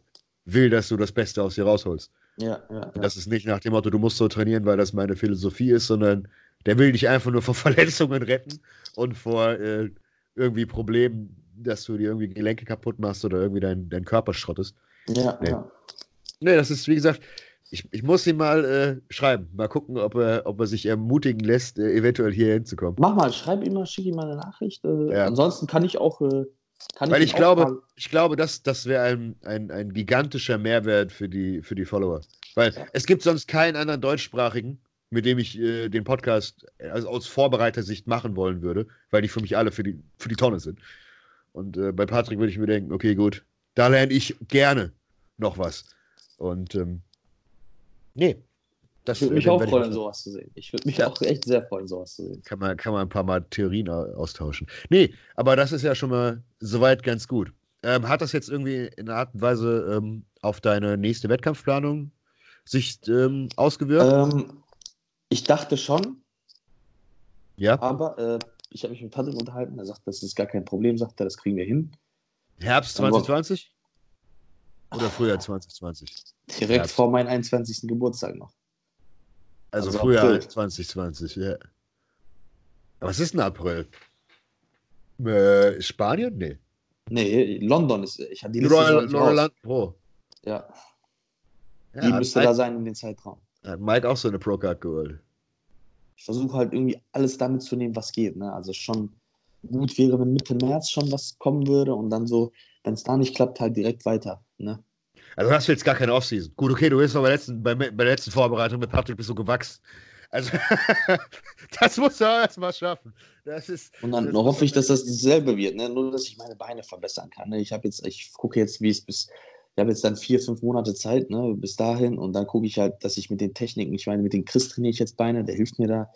will, dass du das Beste aus dir rausholst. Ja, ja, ja. Das ist nicht nach dem Motto, du musst so trainieren, weil das meine Philosophie ist, sondern der will dich einfach nur vor Verletzungen retten und vor äh, irgendwie Problemen, dass du dir irgendwie Gelenke kaputt machst oder irgendwie deinen dein Körper schrottest. Ja, nee. ja. Nee, das ist, wie gesagt, ich, ich muss ihm mal äh, schreiben. Mal gucken, ob er, ob er sich ermutigen lässt, äh, eventuell hier hinzukommen. Mach mal, schreib ihm mal, schick ihm mal eine Nachricht. Äh, ja. Ansonsten kann ich auch... Äh, kann weil ich, ich glaube, fragen. ich glaube, das, das wäre ein, ein, ein gigantischer Mehrwert für die, für die Follower. Weil ja. es gibt sonst keinen anderen Deutschsprachigen, mit dem ich äh, den Podcast also aus Vorbereitersicht machen wollen würde, weil die für mich alle für die, für die Tonne sind. Und äh, bei Patrick würde ich mir denken, okay, gut, da lerne ich gerne noch was. Und ähm, nee. Das ich würde mich auch freuen, sowas zu sehen. Ich würde mich ja. auch echt sehr freuen, sowas zu sehen. Kann man, kann man ein paar Mal Theorien austauschen. Nee, aber das ist ja schon mal soweit ganz gut. Ähm, hat das jetzt irgendwie in einer Art und Weise ähm, auf deine nächste Wettkampfplanung sich ähm, ausgewirkt? Ähm, ich dachte schon. Ja. Aber äh, ich habe mich mit Patrick unterhalten. Er sagt, das ist gar kein Problem. Sagt er, das kriegen wir hin. Herbst zwanzig zwanzig? Oder Frühjahr zwanzig zwanzig? Direkt Herbst. Vor meinem einundzwanzigsten Geburtstag noch. Also, also Frühjahr April. zwanzig zwanzig, ja. Aber was ist denn April? Äh, Spanien? Nee. Nee, London ist. Ich habe die Liste Roland Pro. Ja. ja. Die müsste Mike, da sein in den Zeitraum. Hat Mike auch so eine Pro-Card geholt. Ich versuche halt irgendwie alles damit zu nehmen, was geht. Ne? Also schon gut wäre, wenn Mitte März schon was kommen würde und dann so, wenn es da nicht klappt, halt direkt weiter. Ne? Also hast du jetzt gar keine Offseason. Gut, okay, du bist noch bei der letzten, bei, bei der letzten Vorbereitung mit Patrick bist du gewachsen. Also das musst du auch erstmal schaffen. Das ist, und dann das hoffe ich, dass das dasselbe wird. Ne? Nur, dass ich meine Beine verbessern kann. Ne? Ich habe jetzt, ich gucke jetzt, wie es bis, ich habe jetzt dann vier, fünf Monate Zeit, ne? Bis dahin. Und dann gucke ich halt, dass ich mit den Techniken, ich meine, mit dem Chris trainiere ich jetzt Beine, der hilft mir da.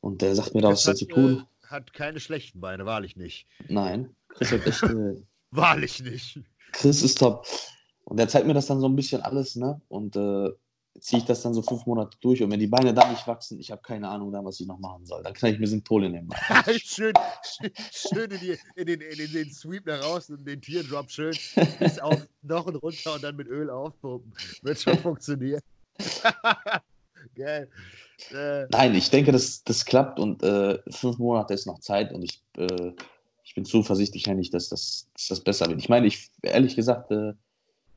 Und der sagt mir da, was zu tun. Hat keine schlechten Beine, wahrlich nicht. Nein, Chris hat echt... Äh, wahrlich nicht. Chris ist top. Und der zeigt mir das dann so ein bisschen alles, ne? Und äh, ziehe ich das dann so fünf Monate durch. Und wenn die Beine dann nicht wachsen, ich habe keine Ahnung, dann, was ich noch machen soll. Dann knall ich mir Synthol in den Bein. schön schön in, die, in, den, in, den, in den Sweep nach außen und den Teardrop schön bis auf Knochen runter und dann mit Öl aufpumpen. Wird schon funktionieren. Geil. Äh, Nein, ich denke, das, das klappt. Und äh, fünf Monate ist noch Zeit. Und ich, äh, ich bin zuversichtlich, eigentlich, dass das, dass das besser wird. Ich meine, ich ehrlich gesagt... Äh,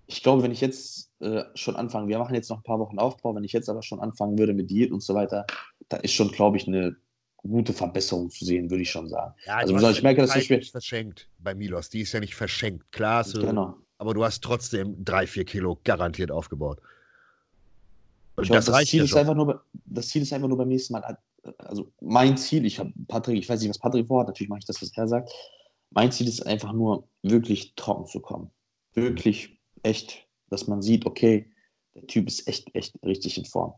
Ich glaube, wenn ich jetzt äh, schon anfange, wir machen jetzt noch ein paar Wochen Aufbau, wenn ich jetzt aber schon anfangen würde mit Diät und so weiter, da ist schon, glaube ich, eine gute Verbesserung zu sehen, würde ich schon sagen. Ja, also ich merke, dass ich nicht verschenkt bei Milos, die ist ja nicht verschenkt, klar, so, genau. Aber du hast trotzdem drei, vier Kilo garantiert aufgebaut. Und ich das, glaube, das reicht Ziel ja ist schon. Einfach nur, das Ziel ist einfach nur beim nächsten Mal, also mein Ziel, ich habe Patrick, ich weiß nicht, was Patrick vorhat, natürlich mache ich das, was er sagt. Mein Ziel ist einfach nur, wirklich trocken zu kommen. Wirklich mhm. echt, dass man sieht, okay, der Typ ist echt, echt richtig in Form.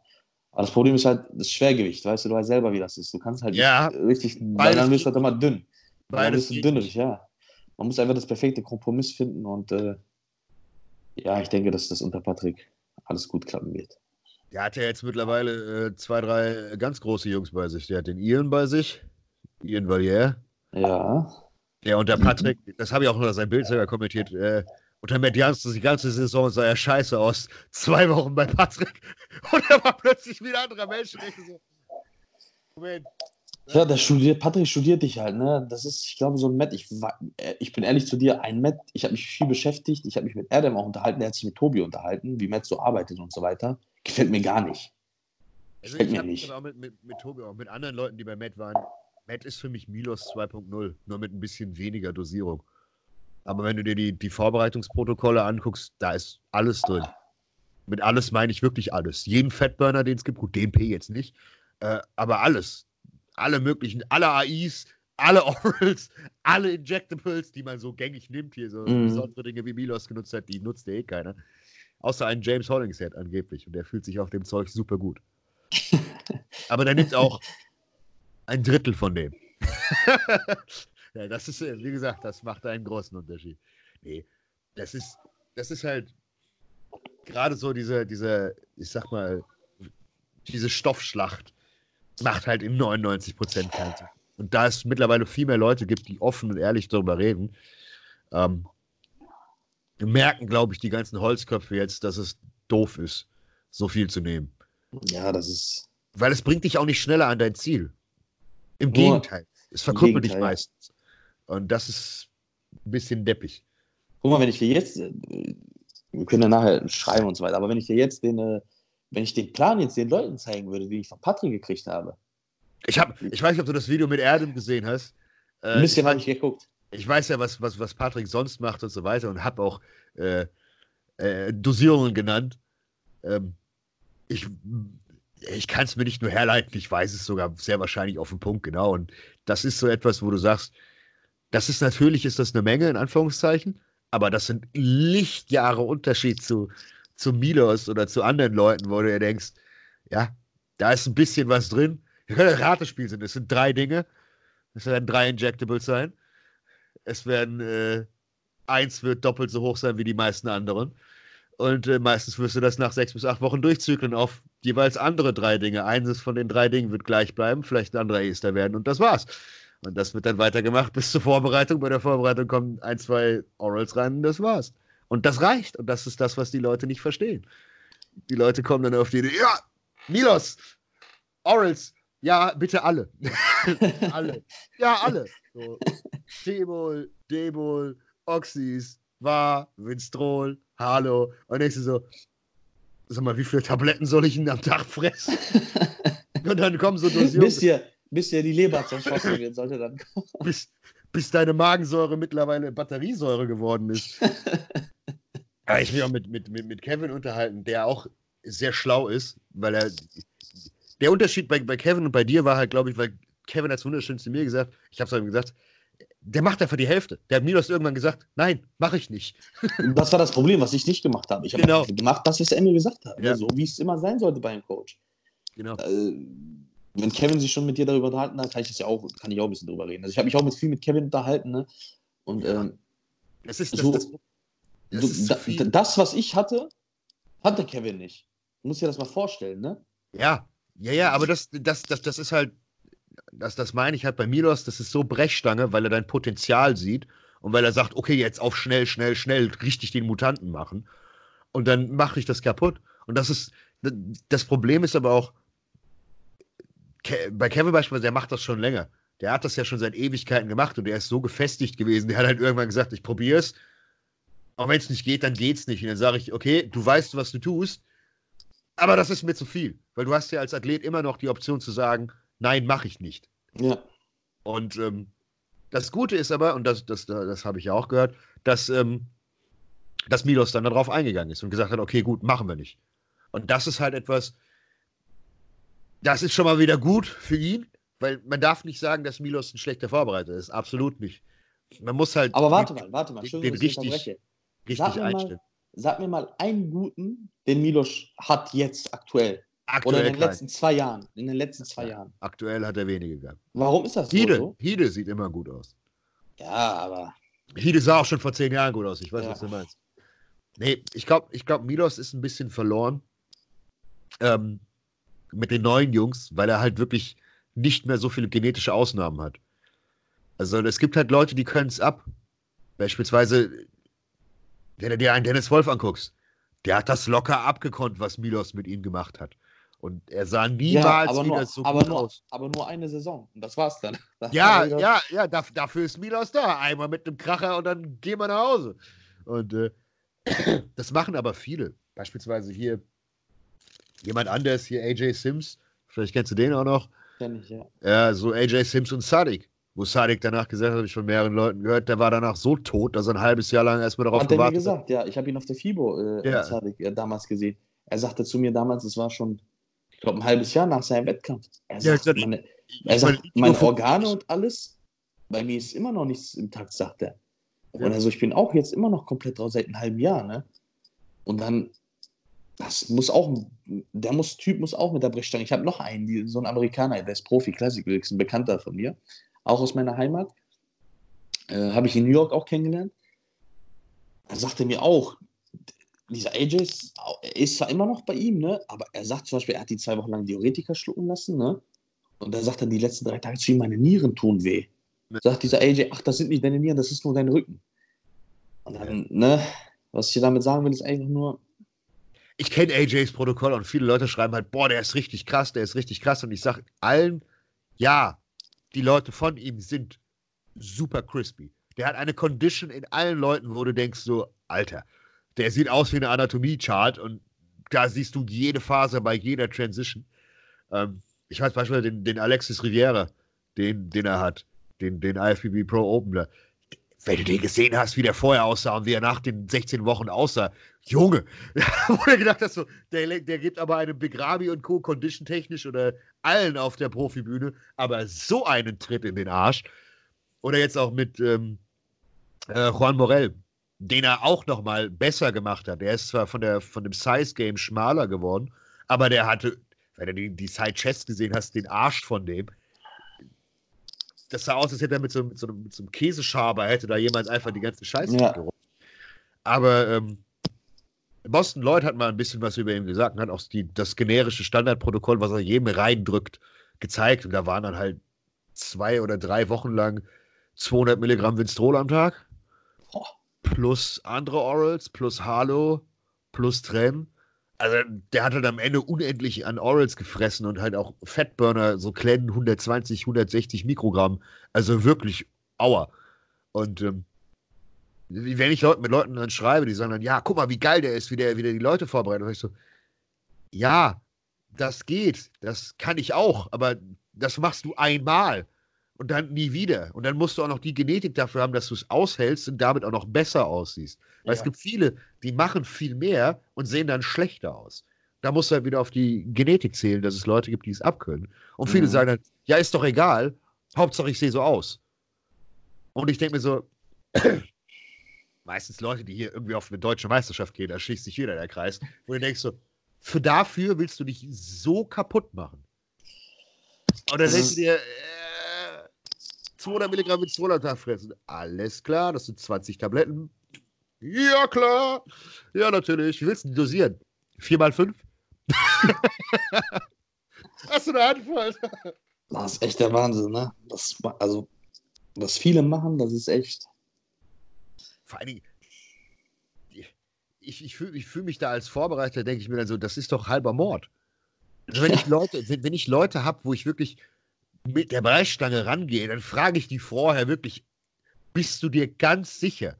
Aber das Problem ist halt das Schwergewicht, weißt du, du weißt selber, wie das ist. Du kannst halt ja, richtig, weil dann wirst du halt immer dünn. Beides dann bist du dünnerig, ja. Man muss einfach das perfekte Kompromiss finden und äh, ja, ich denke, dass das unter Patrick alles gut klappen wird. Der hat ja jetzt mittlerweile äh, zwei, drei ganz große Jungs bei sich. Der hat den Ian bei sich, Ian Valier. Ja. Ja, und der Patrick, das habe ich auch nur sein Bild selber kommentiert, äh, und dann Matt Jansen, die ganze Saison sah ja scheiße aus. Zwei Wochen bei Patrick. Und er war plötzlich wieder ein anderer Mensch. Und ich so, Moment. Ja, der studiert, Patrick studiert dich halt, ne? Das ist, ich glaube, so ein Matt. Ich, ich bin ehrlich zu dir, ein Matt. Ich habe mich viel beschäftigt. Ich habe mich mit Erdem auch unterhalten. Er hat sich mit Tobi unterhalten, wie Matt so arbeitet und so weiter. Gefällt mir gar nicht. Also Gefällt ich mir nicht. Auch mit, mit, mit Tobi, auch mit anderen Leuten, die bei Matt waren. Matt ist für mich Milos zwei Punkt null. Nur mit ein bisschen weniger Dosierung. Aber wenn du dir die, die Vorbereitungsprotokolle anguckst, da ist alles drin. Mit alles meine ich wirklich alles. Jeden Fatburner, den es gibt, gut, D M P jetzt nicht, äh, aber alles. Alle möglichen, alle A Is, alle Orals, alle Injectables, die man so gängig nimmt hier. So mm. besondere Dinge, wie Milos genutzt hat, die nutzt ja eh keiner. Außer einen James Hollingshead angeblich. Und der fühlt sich auf dem Zeug super gut. Aber der nimmt auch ein Drittel von dem. Ja, das ist, wie gesagt, das macht einen großen Unterschied. Nee, das ist, das ist halt gerade so diese, diese, ich sag mal, diese Stoffschlacht macht halt im neunundneunzig Prozent keinen Sinn. Und da es mittlerweile viel mehr Leute gibt, die offen und ehrlich darüber reden, ähm, merken, glaube ich, die ganzen Holzköpfe jetzt, dass es doof ist, so viel zu nehmen. Ja, das ist... Weil es bringt dich auch nicht schneller an dein Ziel. Im Gegenteil. Es verkrüppelt dich meistens. Und das ist ein bisschen deppig. Guck mal, wenn ich dir jetzt, wir können ja nachher schreiben und so weiter, aber wenn ich dir jetzt den, wenn ich den Plan jetzt den Leuten zeigen würde, den ich von Patrick gekriegt habe. Ich, hab, ich weiß nicht, ob du das Video mit Erdem gesehen hast. Ein bisschen habe ich geguckt. Ich weiß ja, was, was, was Patrick sonst macht und so weiter und habe auch äh, äh, Dosierungen genannt. Ähm, ich ich kann es mir nicht nur herleiten, ich weiß es sogar sehr wahrscheinlich auf den Punkt, genau. Und das ist so etwas, wo du sagst, Das ist natürlich, ist das eine Menge, in Anführungszeichen, aber das sind Lichtjahre Unterschied zu, zu Milos oder zu anderen Leuten, wo du dir denkst, ja, da ist ein bisschen was drin. Wir können ein Ratespiel sein, es sind drei Dinge. Es werden drei Injectables sein. Es werden, äh, eins wird doppelt so hoch sein wie die meisten anderen. Und äh, meistens wirst du das nach sechs bis acht Wochen durchzyklen auf jeweils andere drei Dinge. Eines von den drei Dingen wird gleich bleiben, vielleicht ein anderer Ester werden und das war's. Und das wird dann weitergemacht bis zur Vorbereitung. Bei der Vorbereitung kommen ein, zwei Orals rein und das war's. Und das reicht. Und das ist das, was die Leute nicht verstehen. Die Leute kommen dann auf die Idee, ja, Milos, Orals, ja, bitte alle. alle. Ja, alle. So. T-Mol, D-Mol, Oxys, Var, Winstrol, Hallo. Und nächstes so, sag mal, wie viele Tabletten soll ich denn am Tag fressen? Und dann kommen so Dosierungen. Bis dir, bis dir die Leber zerschossen wird, sollte dann kommen. Bis, bis deine Magensäure mittlerweile Batteriesäure geworden ist. Ja, ich will auch mit, mit, mit, mit Kevin unterhalten, der auch sehr schlau ist, weil er... Der Unterschied bei, bei Kevin und bei dir war halt, glaube ich, weil Kevin hat es wunderschön zu mir gesagt, ich habe es ihm gesagt, der macht einfach die Hälfte. Der hat Milos irgendwann gesagt, nein, mache ich nicht. Das war das Problem, was ich nicht gemacht habe. Ich habe genau. gemacht, was es Emil gesagt hat. Ja. So wie es immer sein sollte bei einem Coach. Genau. Äh, wenn Kevin sich schon mit dir darüber unterhalten hat, kann ich das ja auch, kann ich auch ein bisschen drüber reden. Also ich habe mich auch mit viel mit Kevin unterhalten. Ne? Und ja. ähm, das ist das, so, das, das, so, ist da, so das, was ich hatte, hatte Kevin nicht. Du musst dir das mal vorstellen, ne? Ja. Ja, ja, aber das, das, das, das ist halt, das, das meine ich halt bei Milos, das ist so Brechstange, weil er dein Potenzial sieht und weil er sagt, okay, jetzt auf schnell, schnell, schnell richtig den Mutanten machen und dann mache ich das kaputt. Und das ist, das Problem ist aber auch, Ke- bei Kevin beispielsweise, der macht das schon länger. Der hat das ja schon seit Ewigkeiten gemacht und der ist so gefestigt gewesen, der hat halt irgendwann gesagt, ich probiere es, aber wenn es nicht geht, dann geht's nicht. Und dann sage ich, okay, du weißt, was du tust, aber das ist mir zu viel, weil du hast ja als Athlet immer noch die Option zu sagen, nein, mache ich nicht. Ja. Und ähm, das Gute ist aber, und das, das, das habe ich ja auch gehört, dass, ähm, dass Milos dann darauf eingegangen ist und gesagt hat, okay, gut, machen wir nicht. Und das ist halt etwas, das ist schon mal wieder gut für ihn, weil man darf nicht sagen, dass Milos ein schlechter Vorbereiter ist, absolut nicht. Man muss halt... Aber warte mal, warte mal, schön, den dass ich richtig, richtig einstellen. Sag mir mal einen guten, den Milos hat jetzt aktuell. aktuell Oder in den klein. letzten zwei Jahren. In den letzten zwei Jahren. Aktuell hat er wenige gehabt. Warum ist das Hide, so? Hide sieht immer gut aus. Ja, aber... Hide sah auch schon vor zehn Jahren gut aus. Ich weiß, ja. was du meinst. Nee, ich glaube, ich glaub, Milos ist ein bisschen verloren ähm, mit den neuen Jungs, weil er halt wirklich nicht mehr so viele genetische Ausnahmen hat. Also es gibt halt Leute, die können es ab. Beispielsweise... Wenn du dir einen Dennis Wolf anguckst, der hat das locker abgekonnt, was Milos mit ihm gemacht hat. Und er sah niemals ja, wieder nur, so aber gut nur, aus. Aber nur eine Saison. Und das war's dann. Das ja, war ja, ja, dafür ist Milos da. Einmal mit einem Kracher und dann gehen wir nach Hause. Und äh, das machen aber viele. Beispielsweise hier jemand anders, hier A J Sims. Vielleicht kennst du den auch noch. Kenn ich, ja. Ja, so A J Sims und Sariq. Wo Sariq danach gesagt hat, habe ich von mehreren Leuten gehört, der war danach so tot, dass er ein halbes Jahr lang erstmal darauf hat gewartet hat. Hat er mir gesagt, hat. Ja, ich habe ihn auf der FIBO, äh, ja. Sariq, ja, damals gesehen. Er sagte zu mir damals, es war schon, ich glaube, ein halbes Jahr nach seinem Wettkampf. Er sagt, ja, meine, er sagt meine Organe und alles, bei mir ist immer noch nichts intakt, sagt er. Und ja. also, ich bin auch jetzt immer noch komplett raus, seit einem halben Jahr, ne? Und dann, das muss auch, der muss, Typ muss auch mit der Brechstange. Ich habe noch einen, die, so einen Amerikaner, der ist Profi, Classic, ein Bekannter von mir. Auch aus meiner Heimat, äh, habe ich in New York auch kennengelernt. Er sagte mir auch, dieser A J ist zwar immer noch bei ihm, ne? Aber er sagt zum Beispiel, er hat die zwei Wochen lang Diuretika schlucken lassen, ne? Und er sagt dann die letzten drei Tage zu ihm, meine Nieren tun weh. Ja. Sagt dieser A J, ach, das sind nicht deine Nieren, das ist nur dein Rücken. Und dann, ne, was ich dir damit sagen will, ist eigentlich nur... Ich kenne A Js Protokoll und viele Leute schreiben halt, boah, der ist richtig krass, der ist richtig krass. Und ich sage allen, ja, die Leute von ihm sind super crispy. Der hat eine Condition in allen Leuten, wo du denkst so, Alter, der sieht aus wie eine Anatomie-Chart und da siehst du jede Phase bei jeder Transition. Ähm, ich weiß beispielsweise den, den Alexis Riviera, den, den er hat, den, den I F B B Pro Opener. Wenn du den gesehen hast, wie der vorher aussah und wie er nach den sechzehn Wochen aussah, Junge, wo du gedacht hast, so, der, der gibt aber einem Big Ramy und Co. condition-technisch oder allen auf der Profibühne aber so einen Tritt in den Arsch, Oder jetzt auch mit ähm, äh, Juan Morel, den er auch nochmal besser gemacht hat. Der ist zwar von, der, von dem Size-Game schmaler geworden, aber der hatte, wenn du die, die Side-Chest gesehen hast, den Arsch von dem. Das sah aus, als hätte er mit so, mit so, mit so einem Käseschaber, hätte da jemand einfach die ganze Scheiße ja. geräumt. Aber ähm, Boston Lloyd hat mal ein bisschen was über ihn gesagt und hat auch die, das generische Standardprotokoll, was er jedem reindrückt, gezeigt. Und da waren dann halt zwei oder drei Wochen lang zweihundert Milligramm Winstrol am Tag. Boah. Plus andere Orals, plus Halo, plus Tren. Also der hat halt am Ende unendlich an Orals gefressen und halt auch Fatburner, so kleinen hundertzwanzig, hundertsechzig Mikrogramm. Also wirklich, aua. Und ähm, wenn ich Leute, mit Leuten dann schreibe, die sagen dann, ja, guck mal, wie geil der ist, wie der, wie der die Leute vorbereitet. Und ich so, ja, das geht, das kann ich auch, aber das machst du einmal und dann nie wieder. Und dann musst du auch noch die Genetik dafür haben, dass du es aushältst und damit auch noch besser aussiehst. Weil ja. es gibt viele, die machen viel mehr und sehen dann schlechter aus. Da musst du halt wieder auf die Genetik zählen, dass es Leute gibt, die es abkönnen. Und viele mhm. sagen dann, ja, ist doch egal, Hauptsache ich sehe so aus. Und ich denke mir so, meistens Leute, die hier irgendwie auf eine deutsche Meisterschaft gehen, da schließt sich jeder der Kreis, wo du denkst so, für dafür willst du dich so kaputt machen. Und dann denkst du dir, äh, zweihundert Milligramm mit zweihundert Tag fressen. Alles klar, das sind zwanzig Tabletten. Ja, klar. Ja, natürlich. Wie willst du dosieren? vier mal fünf? Hast du eine Antwort? Das ist echt der Wahnsinn, ne? Das, also, was viele machen, das ist echt... Vor allen Dingen, ich, ich fühle ich fühl mich da als Vorbereiter, denke ich mir dann so, das ist doch halber Mord. Wenn ich Leute, wenn, wenn ich Leute habe, wo ich wirklich mit der Brechstange rangehe, dann frage ich die vorher wirklich, bist du dir ganz sicher?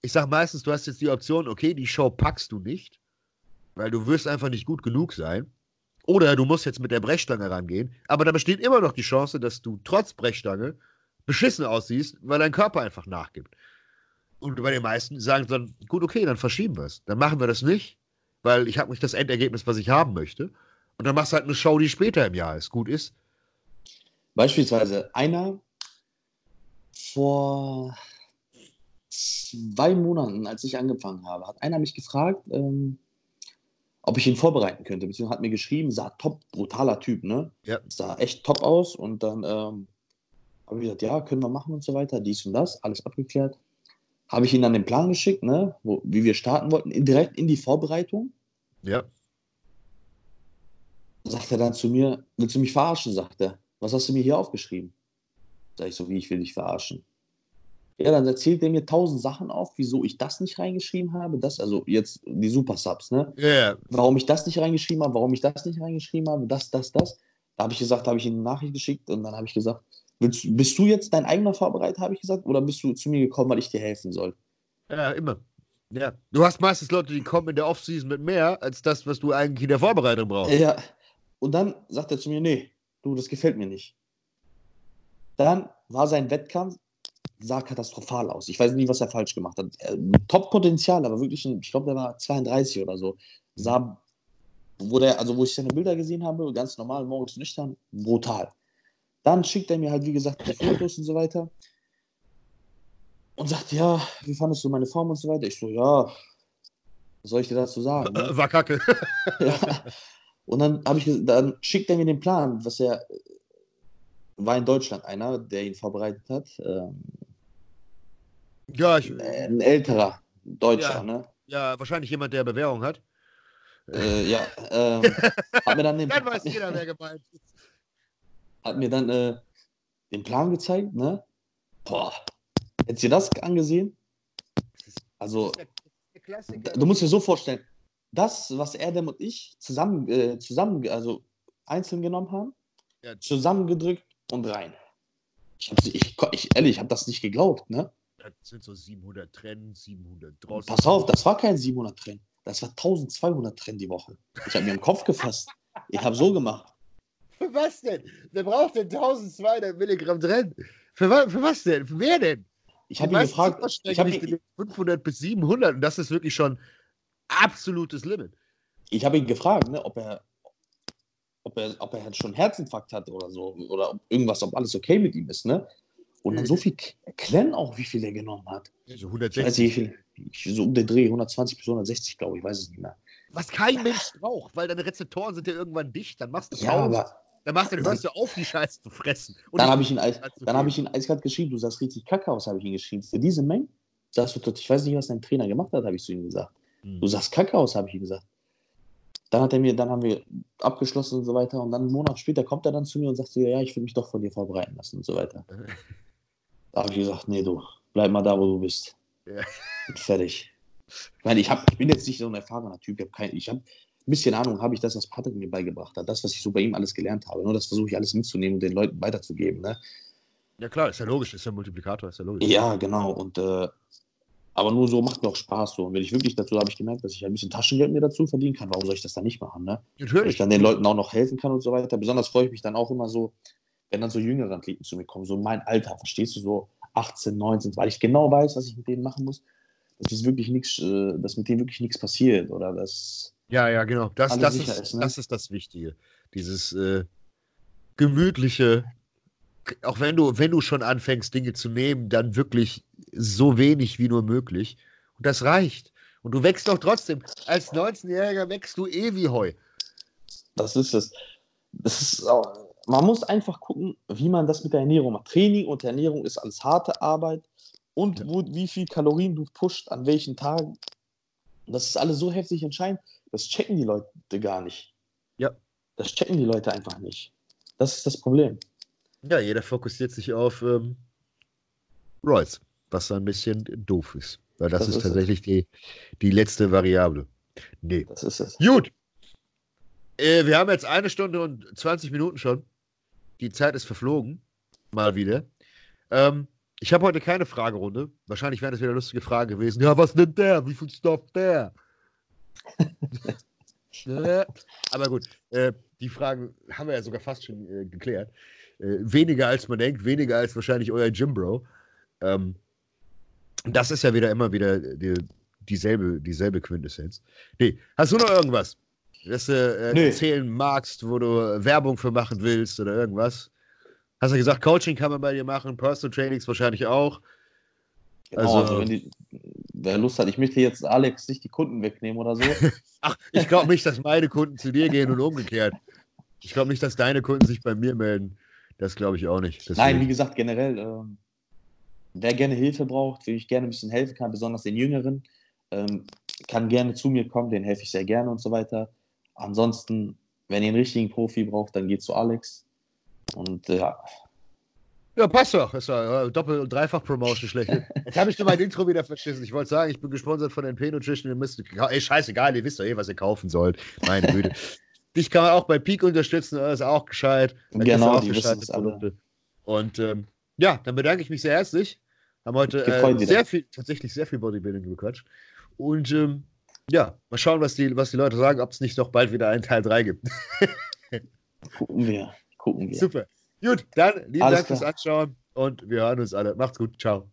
Ich sage meistens, du hast jetzt die Option, okay, die Show packst du nicht, weil du wirst einfach nicht gut genug sein. Oder du musst jetzt mit der Brechstange rangehen, aber da besteht immer noch die Chance, dass du trotz Brechstange beschissen aussiehst, weil dein Körper einfach nachgibt. Und bei den meisten sagen dann, gut, okay, dann verschieben wir es. Dann machen wir das nicht, weil ich habe nicht das Endergebnis, was ich haben möchte. Und dann machst du halt eine Show, die später im Jahr ist, gut ist. Beispielsweise einer vor zwei Monaten, als ich angefangen habe, hat einer mich gefragt, ähm, ob ich ihn vorbereiten könnte. Beziehungsweise hat mir geschrieben, sah top, brutaler Typ, ne? Ja. Sah echt top aus. Und dann ähm, habe ich gesagt, ja, können wir machen und so weiter. Dies und das, alles abgeklärt. Habe ich ihn dann den Plan geschickt, ne? Wo, wie wir starten wollten, in, direkt in die Vorbereitung. Ja. Sagt er dann zu mir, willst du mich verarschen, sagt er. Was hast du mir hier aufgeschrieben? Sag ich so, wie, ich will dich verarschen. Ja, dann erzählt er mir tausend Sachen auf, wieso ich das nicht reingeschrieben habe. Das, also jetzt die Super-Subs, ne? Ja. Yeah. Warum ich das nicht reingeschrieben habe, warum ich das nicht reingeschrieben habe, das, das, das. Da habe ich gesagt, habe ich ihm eine Nachricht geschickt und dann habe ich gesagt, willst, bist du jetzt dein eigener Vorbereiter, habe ich gesagt, oder bist du zu mir gekommen, weil ich dir helfen soll? Ja, immer. Ja. Du hast meistens Leute, die kommen in der Offseason mit mehr, als das, was du eigentlich in der Vorbereitung brauchst. Ja. Und dann sagt er zu mir, nee, du, das gefällt mir nicht. Dann war sein Wettkampf, sah katastrophal aus. Ich weiß nicht, was er falsch gemacht hat. Top-Potenzial, aber wirklich, ein, ich glaube, der war zweiunddreißig oder so. Sah, wo der, also wo ich seine Bilder gesehen habe, ganz normal, morgens nüchtern, brutal. Dann schickt er mir halt, wie gesagt, die Fotos und so weiter. Und sagt, ja, wie fandest du meine Form und so weiter? Ich so, ja, was soll ich dir dazu sagen? Ne? War kacke. Ja. Und dann, hab ich, dann schickt er mir den Plan, was er, war in Deutschland einer, der ihn vorbereitet hat. Ähm, ja, ich, ein älterer Deutscher, ja, ne? Ja, wahrscheinlich jemand, der Bewährung hat. Äh, ja, ähm, hat mir dann den Plan, dann weiß jeder, wer gemeint ist. Hat mir dann äh, den Plan gezeigt, ne? Boah, hättest du dir das angesehen? Also, das ist der, das ist der du musst dir so vorstellen, das, was Erdem und ich zusammen, äh, zusammen, also einzeln genommen haben, ja. zusammengedrückt und rein. Ich, ich, ich ehrlich, ich habe das nicht geglaubt, ne? Das sind so siebenhundert Trennen, siebenhundert draußen. Pass auf, das war kein siebenhundert Trennen. Das war zwölfhundert Trennen die Woche. Ich habe mir den Kopf gefasst. Ich habe so gemacht. Für was denn? Wer braucht denn zwölfhundert Milligramm Trennen? Für, wa für was denn? Für wer denn? Ich habe ihn gefragt. Ich habe ihn fünfhundert bis siebenhundert und das ist wirklich schon absolutes Limit. Ich habe ihn gefragt, ne, ob er, ob er, ob er schon einen Herzinfarkt hatte oder so, oder ob irgendwas, ob alles okay mit ihm ist, ne? Und dann so viel erklären auch, wie viel er genommen hat. So hundertsechzig. Weiß ich, wie viel, so um den Dreh, hundertzwanzig bis hundertsechzig, glaube ich, weiß es nicht mehr. Was kein Mensch braucht, weil deine Rezeptoren sind ja irgendwann dicht, dann machst du ja, Pause, aber dann machst du, dann hörst du auf, die Scheiße zu fressen. Und dann habe ich ihn eiskalt geschrieben, du sahst richtig kacke aus, habe ich ihn geschrieben. Für diese Menge, sagst du, ich weiß nicht, was dein Trainer gemacht hat, habe ich zu ihm gesagt. Hm. Du sahst kacke aus, habe ich ihm gesagt. Dann hat er mir, dann haben wir abgeschlossen und so weiter. Und dann einen Monat später kommt er dann zu mir und sagt so, ja, ich will mich doch von dir vorbereiten lassen und so weiter. Da habe ich gesagt, nee, du, bleib mal da, wo du bist. Ja. Und fertig. Ich meine, ich, hab, ich bin jetzt nicht so ein erfahrener Typ. Ich habe kein, ich hab, ein bisschen Ahnung, habe ich das, was Patrick mir beigebracht hat. Das, was ich so bei ihm alles gelernt habe. Nur das versuche ich alles mitzunehmen und den Leuten weiterzugeben. Ne? Ja klar, ist ja logisch. Ist ja ein Multiplikator, ist ja logisch. Ja, genau. Und äh, aber nur so macht mir auch Spaß. So. Und wenn ich wirklich dazu, habe ich gemerkt, dass ich ein bisschen Taschengeld mir dazu verdienen kann. Warum soll ich das dann nicht machen? Ne? Natürlich. Weil ich dann den Leuten auch noch helfen kann und so weiter. Besonders freue ich mich dann auch immer so, wenn dann so jüngere Athleten zu mir kommen. So mein Alter, verstehst du? So achtzehn, neunzehn, weil ich genau weiß, was ich mit denen machen muss. Dass, es wirklich nix, dass mit denen wirklich nichts passiert. Oder dass ja, ja, genau. Das, das, ist, ist, ne? das ist das Wichtige. Dieses äh, gemütliche... Auch wenn du, wenn du schon anfängst, Dinge zu nehmen, dann wirklich so wenig wie nur möglich. Und das reicht. Und du wächst doch trotzdem. Als neunzehnjähriger wächst du eh wie Heu. Das ist es. Das ist auch, man muss einfach gucken, wie man das mit der Ernährung macht. Training und Ernährung ist alles harte Arbeit. Und ja. wo, wie viel Kalorien du pusht, an welchen Tagen. Das ist alles so heftig entscheidend. Das checken die Leute gar nicht. Ja. Das checken die Leute einfach nicht. Das ist das Problem. Ja, jeder fokussiert sich auf ähm, Royce, was ein bisschen doof ist. Weil das, das ist, ist tatsächlich die, die letzte Variable. Nee. Das ist es. Gut. Äh, wir haben jetzt eine Stunde und zwanzig Minuten schon. Die Zeit ist verflogen. Mal wieder. Ähm, ich habe heute keine Fragerunde. Wahrscheinlich wären das wieder lustige Fragen gewesen. Ja, was nimmt der? Wie viel stoppt der? Aber gut. Äh, die Fragen haben wir ja sogar fast schon äh, geklärt. Äh, weniger als man denkt, weniger als wahrscheinlich euer Gym-Bro. Ähm, das ist ja wieder immer wieder die, dieselbe, dieselbe Quintessenz. Nee, hast du noch irgendwas, das du äh, nee. erzählen magst, wo du Werbung für machen willst oder irgendwas? Hast du gesagt, Coaching kann man bei dir machen, Personal Trainings wahrscheinlich auch. Genau, also, also wenn die, wer Lust hat, ich möchte jetzt Alex nicht die Kunden wegnehmen oder so. Ach, ich glaube nicht, dass meine Kunden zu dir gehen und umgekehrt. Ich glaube nicht, dass deine Kunden sich bei mir melden. Das glaube ich auch nicht. Deswegen. Nein, wie gesagt, generell, ähm, wer gerne Hilfe braucht, dem ich gerne ein bisschen helfen kann, besonders den Jüngeren, ähm, kann gerne zu mir kommen, den helfe ich sehr gerne und so weiter. Ansonsten, wenn ihr einen richtigen Profi braucht, dann geht zu Alex. Und äh, ja. Ja, passt doch. Das war äh, Doppel- und Dreifach-Promotion schlecht. Jetzt habe ich nur mein Intro wieder verschissen. Ich wollte sagen, ich bin gesponsert von N P Nutrition. Wir müssen, ey, scheißegal, ihr wisst doch eh, was ihr kaufen sollt. Meine Güte. Dich kann man auch bei Peak unterstützen, das ist auch gescheit. Da genau, auch die wissen es alle. Und ähm, ja, dann bedanke ich mich sehr herzlich. Haben heute äh, sehr viel, tatsächlich sehr viel Bodybuilding gequatscht. Und ähm, ja, mal schauen, was die, was die Leute sagen, ob es nicht doch bald wieder einen Teil drei gibt. Gucken wir, gucken wir. Super. Gut, dann lieben Alles Dank klar. fürs Anschauen und wir hören uns alle. Macht's gut, ciao.